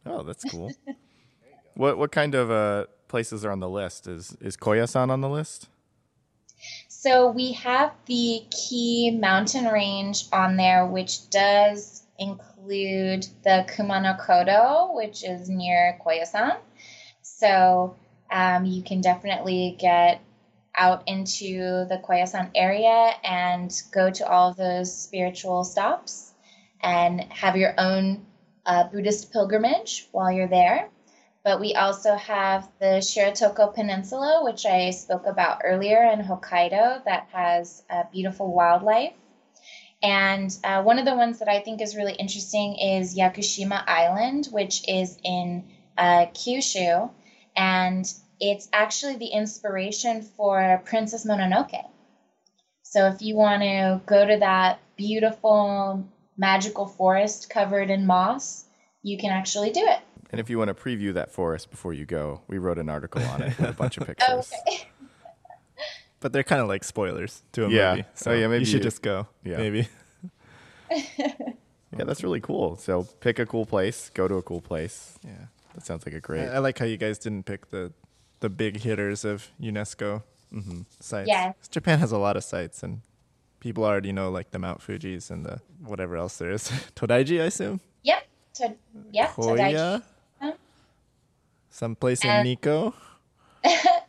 Oh, that's cool. What kind of places are on the list? Is Koyasan on the list? So we have the key mountain range on there, which does include the Kumanokodo, which is near Koyasan. So you can definitely get out into the Koyasan area and go to all of those spiritual stops and have your own Buddhist pilgrimage while you're there. But we also have the Shiretoko Peninsula, which I spoke about earlier in Hokkaido, that has beautiful wildlife. And one of the ones that I think is really interesting is Yakushima Island, which is in Kyushu. And it's actually the inspiration for Princess Mononoke. So if you want to go to that beautiful magical forest covered in moss, you can actually do it. And if you want to preview that forest before you go, we wrote an article on it with a bunch of pictures. Okay. But they're kind of like spoilers to a movie. So maybe you should just go. Yeah. Maybe. Yeah, that's really cool. So pick a cool place, go to a cool place. Yeah. That sounds like a great... I like how you guys didn't pick the the big hitters of UNESCO sites. Yes. Japan has a lot of sites, and people already know like the Mount Fuji's and the whatever else there is. Todaiji, I assume? Yep. Todaiji. Someplace in Nikko.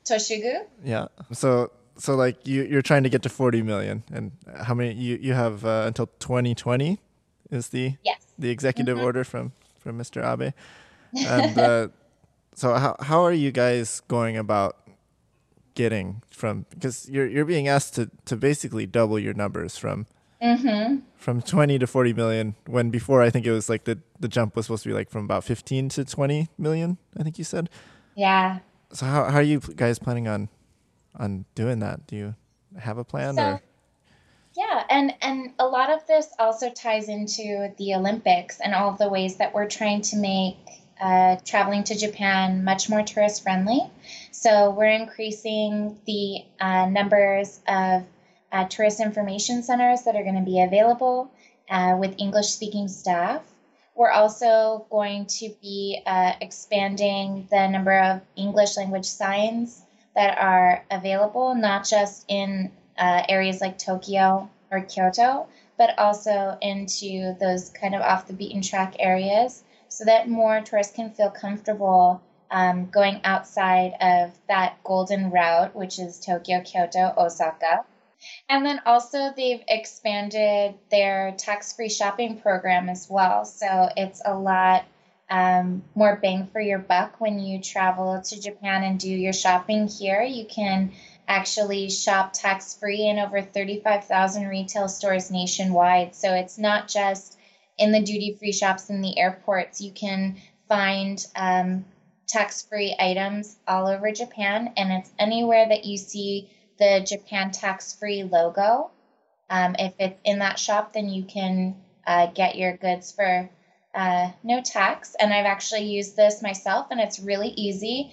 Tofugu. Yeah. So like you're trying to get to 40 million, and how many you have until 2020 is the executive order from Mr. Abe. And so how are you guys going about getting from, because you're being asked to basically double your numbers from 20 to 40 million, when before I think it was like the jump was supposed to be like from about 15 to 20 million, I think you said. Yeah. So how are you guys planning on doing that? Do you have a plan? So, or? Yeah, and a lot of this also ties into the Olympics and all of the ways that we're trying to make traveling to Japan much more tourist friendly. So we're increasing the numbers of tourist information centers that are going to be available with English speaking staff. We're also going to be expanding the number of English language signs that are available, not just in areas like Tokyo or Kyoto, but also into those kind of off the beaten track areas, so that more tourists can feel comfortable going outside of that golden route, which is Tokyo, Kyoto, Osaka. And then also they've expanded their tax-free shopping program as well. So it's a lot more bang for your buck when you travel to Japan and do your shopping here. You can actually shop tax-free in over 35,000 retail stores nationwide. So it's not just in the duty-free shops in the airports. You can find tax-free items all over Japan, and it's anywhere that you see the Japan tax-free logo. If it's in that shop, then you can get your goods for no tax. And I've actually used this myself, and it's really easy.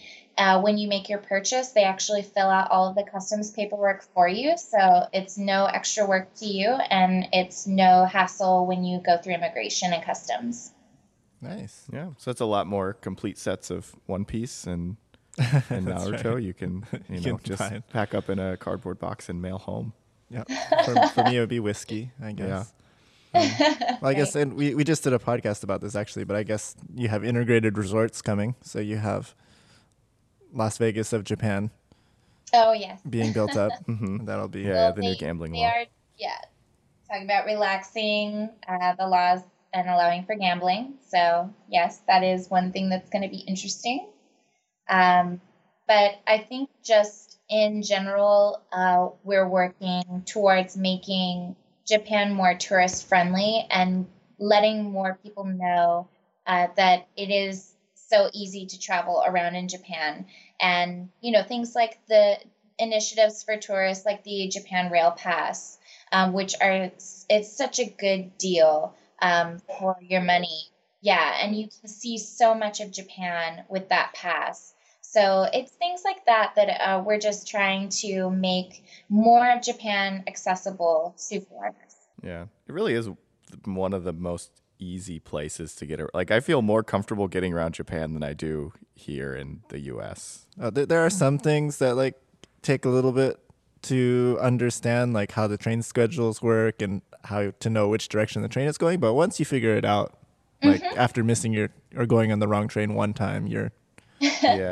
When you make your purchase, they actually fill out all of the customs paperwork for you. So it's no extra work to you, and it's no hassle when you go through immigration and customs. Nice. Yeah. So it's a lot more complete sets of One Piece and Naruto. Right. You can, you know, just pack up in a cardboard box and mail home. Yeah. For me, it would be whiskey, I guess. Yeah. Well, I guess, and we just did a podcast about this actually, but I guess you have integrated resorts coming, so you have Las Vegas of Japan. Oh yes, being built up. That'll be the new gambling law. They are talking about relaxing the laws and allowing for gambling. So yes, that is one thing that's going to be interesting. But I think just in general, we're working towards making Japan more tourist friendly and letting more people know that it is so easy to travel around in Japan. And, you know, things like the initiatives for tourists, like the Japan Rail Pass, it's such a good deal for your money. Yeah. And you can see so much of Japan with that pass. So it's things like that we're just trying to make more of Japan accessible to foreigners. Yeah, it really is one of the most easy places to get around. Like, I feel more comfortable getting around Japan than I do here in the U.S. There are some things that, like, take a little bit to understand, like how the train schedules work and how to know which direction the train is going. But once you figure it out, like after missing your or going on the wrong train one time, you're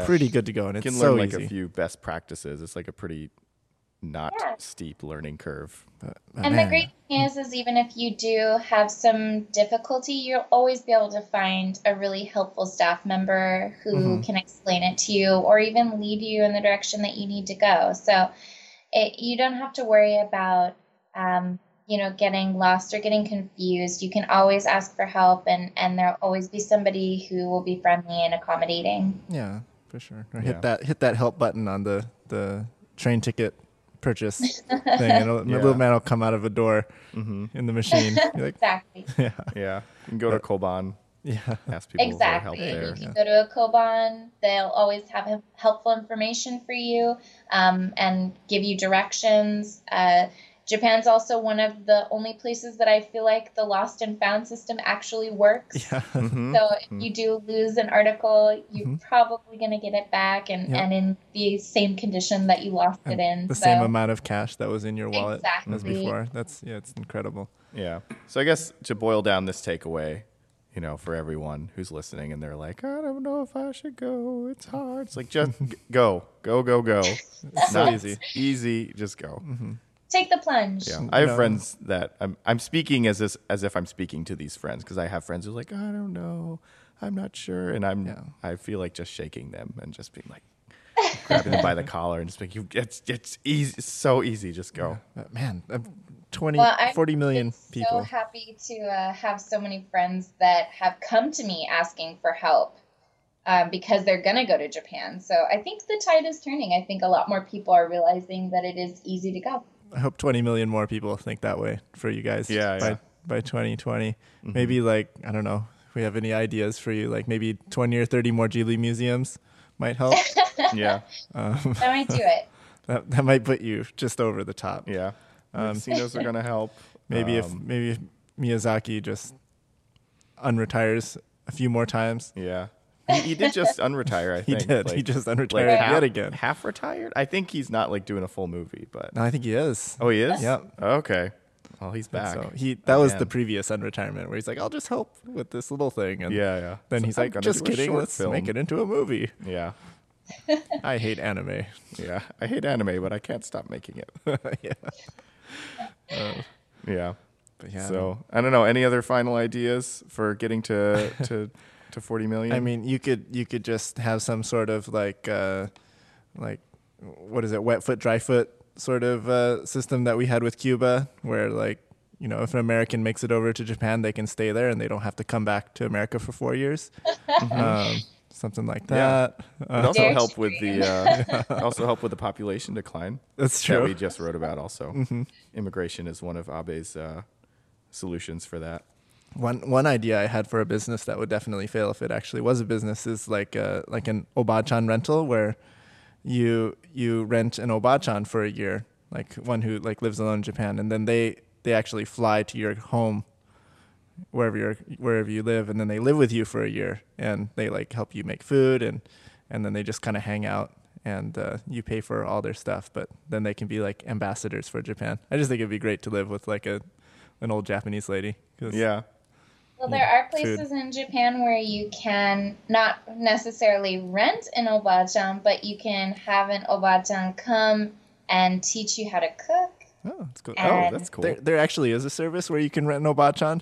pretty good to go, and it's so easy. You can learn like a few best practices. It's like a pretty not steep learning curve. But the great thing is even if you do have some difficulty, you'll always be able to find a really helpful staff member who can explain it to you or even lead you in the direction that you need to go. So you don't have to worry about getting lost or getting confused. You can always ask for help, and there'll always be somebody who will be friendly and accommodating. Yeah, for sure. Or hit that help button on the train ticket purchase thing, and the little man will come out of a door in the machine. Like, exactly. Yeah. Yeah. You can go to Koban. Yeah. Ask people for help there. If you go to a Koban, they'll always have helpful information for you, and give you directions. Japan's also one of the only places that I feel like the lost and found system actually works. Yeah. Mm-hmm. So if you do lose an article, you're probably going to get it back and in the same condition that you lost it in. The same amount of cash that was in your wallet as before. It's incredible. Yeah. So I guess to boil down this takeaway, you know, for everyone who's listening and they're like, I don't know if I should go. It's hard. It's like, just go. It's not easy. Easy. Just go. Mm-hmm. Take the plunge. Yeah. I have friends that I'm speaking as if I'm speaking to these friends, because I have friends who are like, I don't know. I'm not sure. And I feel like just shaking them and just being like, grabbing them by the collar and just being like, it's easy. It's so easy. Just go. Yeah. Man, 40 million people. I'm so happy to have so many friends that have come to me asking for help because they're going to go to Japan. So I think the tide is turning. I think a lot more people are realizing that it is easy to go. I hope 20 million more people think that way for you guys by 2020. Mm-hmm. Maybe like, I don't know, if we have any ideas for you, like maybe 20 or 30 more Geely museums might help. Yeah. That might do it. That might put you just over the top. Yeah. Casinos are gonna help. Maybe if Miyazaki just unretires a few more times. Yeah, he did just unretire. I think he did. Like, he just unretired like yet again. Half retired. I think he's not like doing a full movie, but no, I think he is. Oh, he is. Yeah. Okay. Well, he's back. So that was the previous unretirement where he's like, I'll just help with this little thing, and then so he's like, just kidding. Let's make it into a movie. Yeah. I hate anime. Yeah, I hate anime, but I can't stop making it. Yeah. So I don't know. Any other final ideas for getting to 40 million? I mean, you could just have some sort of like what is it, wet foot, dry foot sort of system that we had with Cuba, where like, you know, if an American makes it over to Japan, they can stay there and they don't have to come back to America for 4 years. Something like that. Yeah. It also helped with the population decline. That's true. That we just wrote about also. Mm-hmm. Immigration is one of Abe's solutions for that. One idea I had for a business that would definitely fail if it actually was a business is like an obachan rental, where you rent an obachan for a year, like one who like lives alone in Japan, and then they actually fly to your home. Wherever you live, and then they live with you for a year, and they like help you make food, and then they just kind of hang out, and you pay for all their stuff, but then they can be like ambassadors for Japan. I just think it'd be great to live with like an old Japanese lady. Well, there are places in Japan where you can not necessarily rent an obachan, but you can have an obachan come and teach you how to cook. Oh, that's cool. There actually is a service where you can rent an obachan.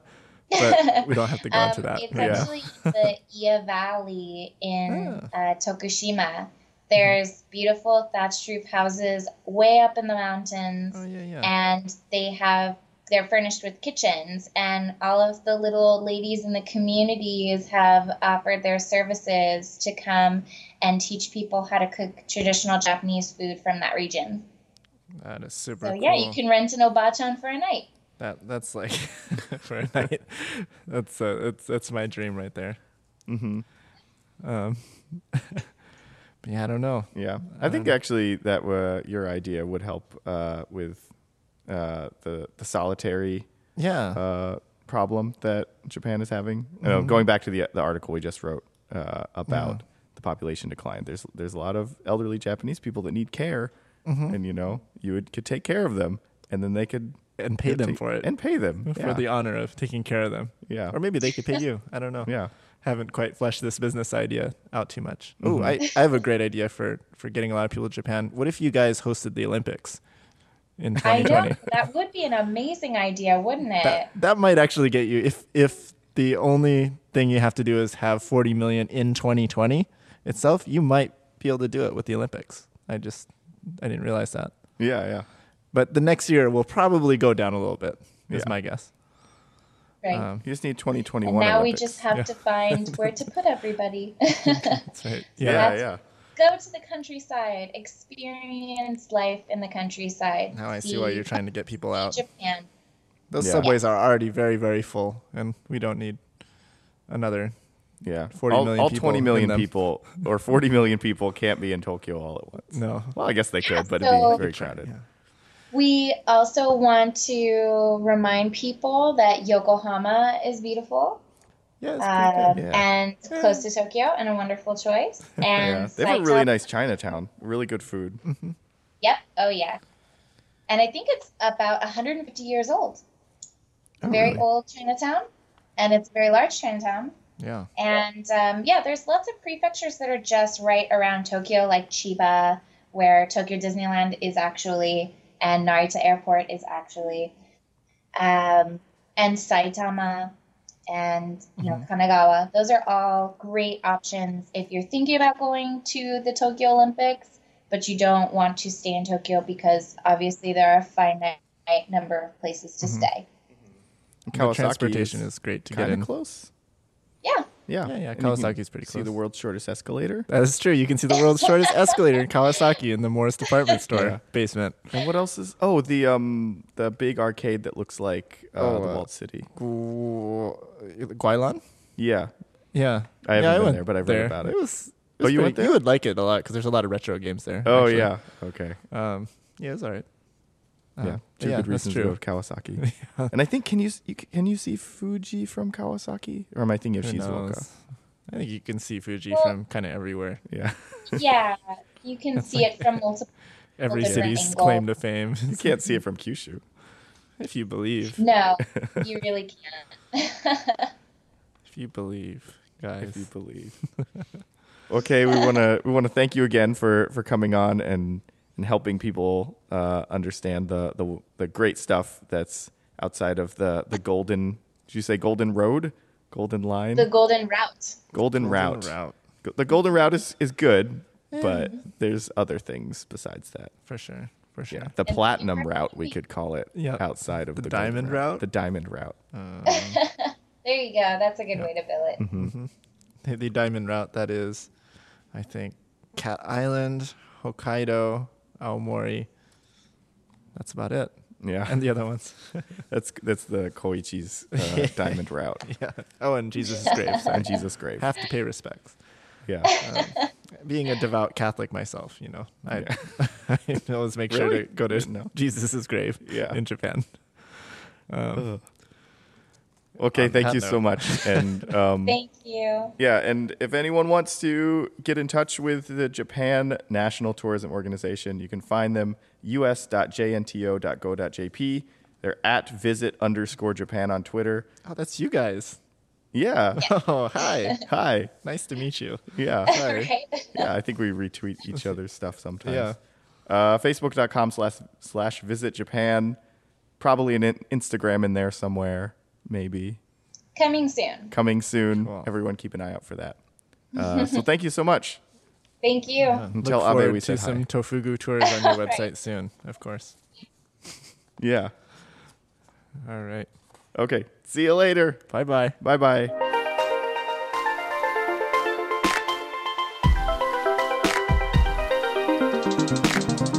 But we don't have to go into that. It's actually the Iya Valley in Tokushima. There's beautiful thatched roof houses way up in the mountains. Oh, yeah, yeah. And they're furnished with kitchens. And all of the little old ladies in the communities have offered their services to come and teach people how to cook traditional Japanese food from that region. That is super cool. So, yeah, you can rent an obachan for a night. That's like for a night. That's my dream right there. Mm-hmm. But yeah, I don't know. Yeah, I think actually that your idea would help with the solitary problem that Japan is having. Mm-hmm. Going back to the article we just wrote about the population decline. There's a lot of elderly Japanese people that need care, and you know you could take care of them, and then they could. And pay them for it. And pay them. For the honor of taking care of them. Yeah. Or maybe they could pay you. I don't know. Yeah. Haven't quite fleshed this business idea out too much. Mm-hmm. Ooh, I have a great idea for getting a lot of people to Japan. What if you guys hosted the Olympics in 2020? I know. That would be an amazing idea, wouldn't it? That might actually get you. If the only thing you have to do is have 40 million in 2020 itself, you might be able to do it with the Olympics. I didn't realize that. Yeah, yeah. But the next year will probably go down a little bit, is my guess. Right. You just need 2021 Olympics. Now we just have to find where to put everybody. That's right. Yeah. Go to the countryside. Experience life in the countryside. Now I see why you're trying to get people out. Japan. Those subways are already very, very full, and we don't need another 40 million all people. All 20 million people or 40 million people can't be in Tokyo all at once. No. Well, I guess they could, but it'd be very crowded. Yeah. We also want to remind people that Yokohama is beautiful. Yeah, good. And close to Tokyo, and a wonderful choice. And they have a really nice Chinatown, really good food. Mm-hmm. Yep. Oh, yeah. And I think it's about 150 years old. Oh, very really? Old Chinatown, and it's a very large Chinatown. Yeah. And there's lots of prefectures that are just right around Tokyo, like Chiba, where Tokyo Disneyland is actually, and Narita Airport is actually, and Saitama, and Kanagawa. Those are all great options if you're thinking about going to the Tokyo Olympics, but you don't want to stay in Tokyo because obviously there are a finite number of places to stay. Kawasaki transportation is great to get in. Close. Yeah. Kawasaki's pretty close. See the world's shortest escalator? That is true. You can see the world's shortest escalator in Kawasaki in the Morris department store basement. And what else is? Oh, the big arcade that looks like the Walled City. Guilan? Yeah. Yeah. I haven't been there, but I've read about it. It was you went there? You would like it a lot because there's a lot of retro games there. Oh, actually. Yeah. Okay. Yeah, it's all right. Two good reasons to go to Kawasaki. Yeah. And I think can you see Fuji from Kawasaki, or am I thinking of Shizuoka? I think you can see Fuji from kind of everywhere. Yeah. Yeah, you can see it from multiple. Every city's angles. Claim to fame. You can't see it from Kyushu, if you believe. No, you really can't. If you believe, guys. If you believe. Okay, we want to thank you again for coming on and helping people understand the great stuff that's outside of the golden. Did you say golden road? Golden line? The golden route. Golden route. The golden route is good, but there's other things besides that. For sure. Yeah, the platinum route we could call it outside of the diamond route. The diamond route. There you go. That's a good way to bill it. Mm-hmm. The diamond route, that is, I think, Cat Island, Hokkaido, Aomori. That's about it. Yeah. And the other ones. that's the Koichi's diamond route. Yeah. Oh, and Jesus' grave. And Jesus' grave. Have to pay respects. Yeah. Being a devout Catholic myself, I always make sure to go to Jesus' grave in Japan. Okay, thank you so much. And thank you. Yeah, and if anyone wants to get in touch with the Japan National Tourism Organization, you can find them us.jnto.go.jp. They're @visit_Japan on Twitter. Oh, that's you guys. Yeah. Oh, hi. Hi. Nice to meet you. Yeah. Hi. Right. Yeah, I think we retweet each other's stuff sometimes. Yeah. Facebook.com/visitjapan. Probably an Instagram in there somewhere. Maybe. Coming soon. Cool. Everyone keep an eye out for that. So thank you so much. Thank you. Yeah. Until Abe, we see some Tofugu tours on your website soon, of course. Yeah. All right. Okay. See you later. Bye-bye. Bye-bye.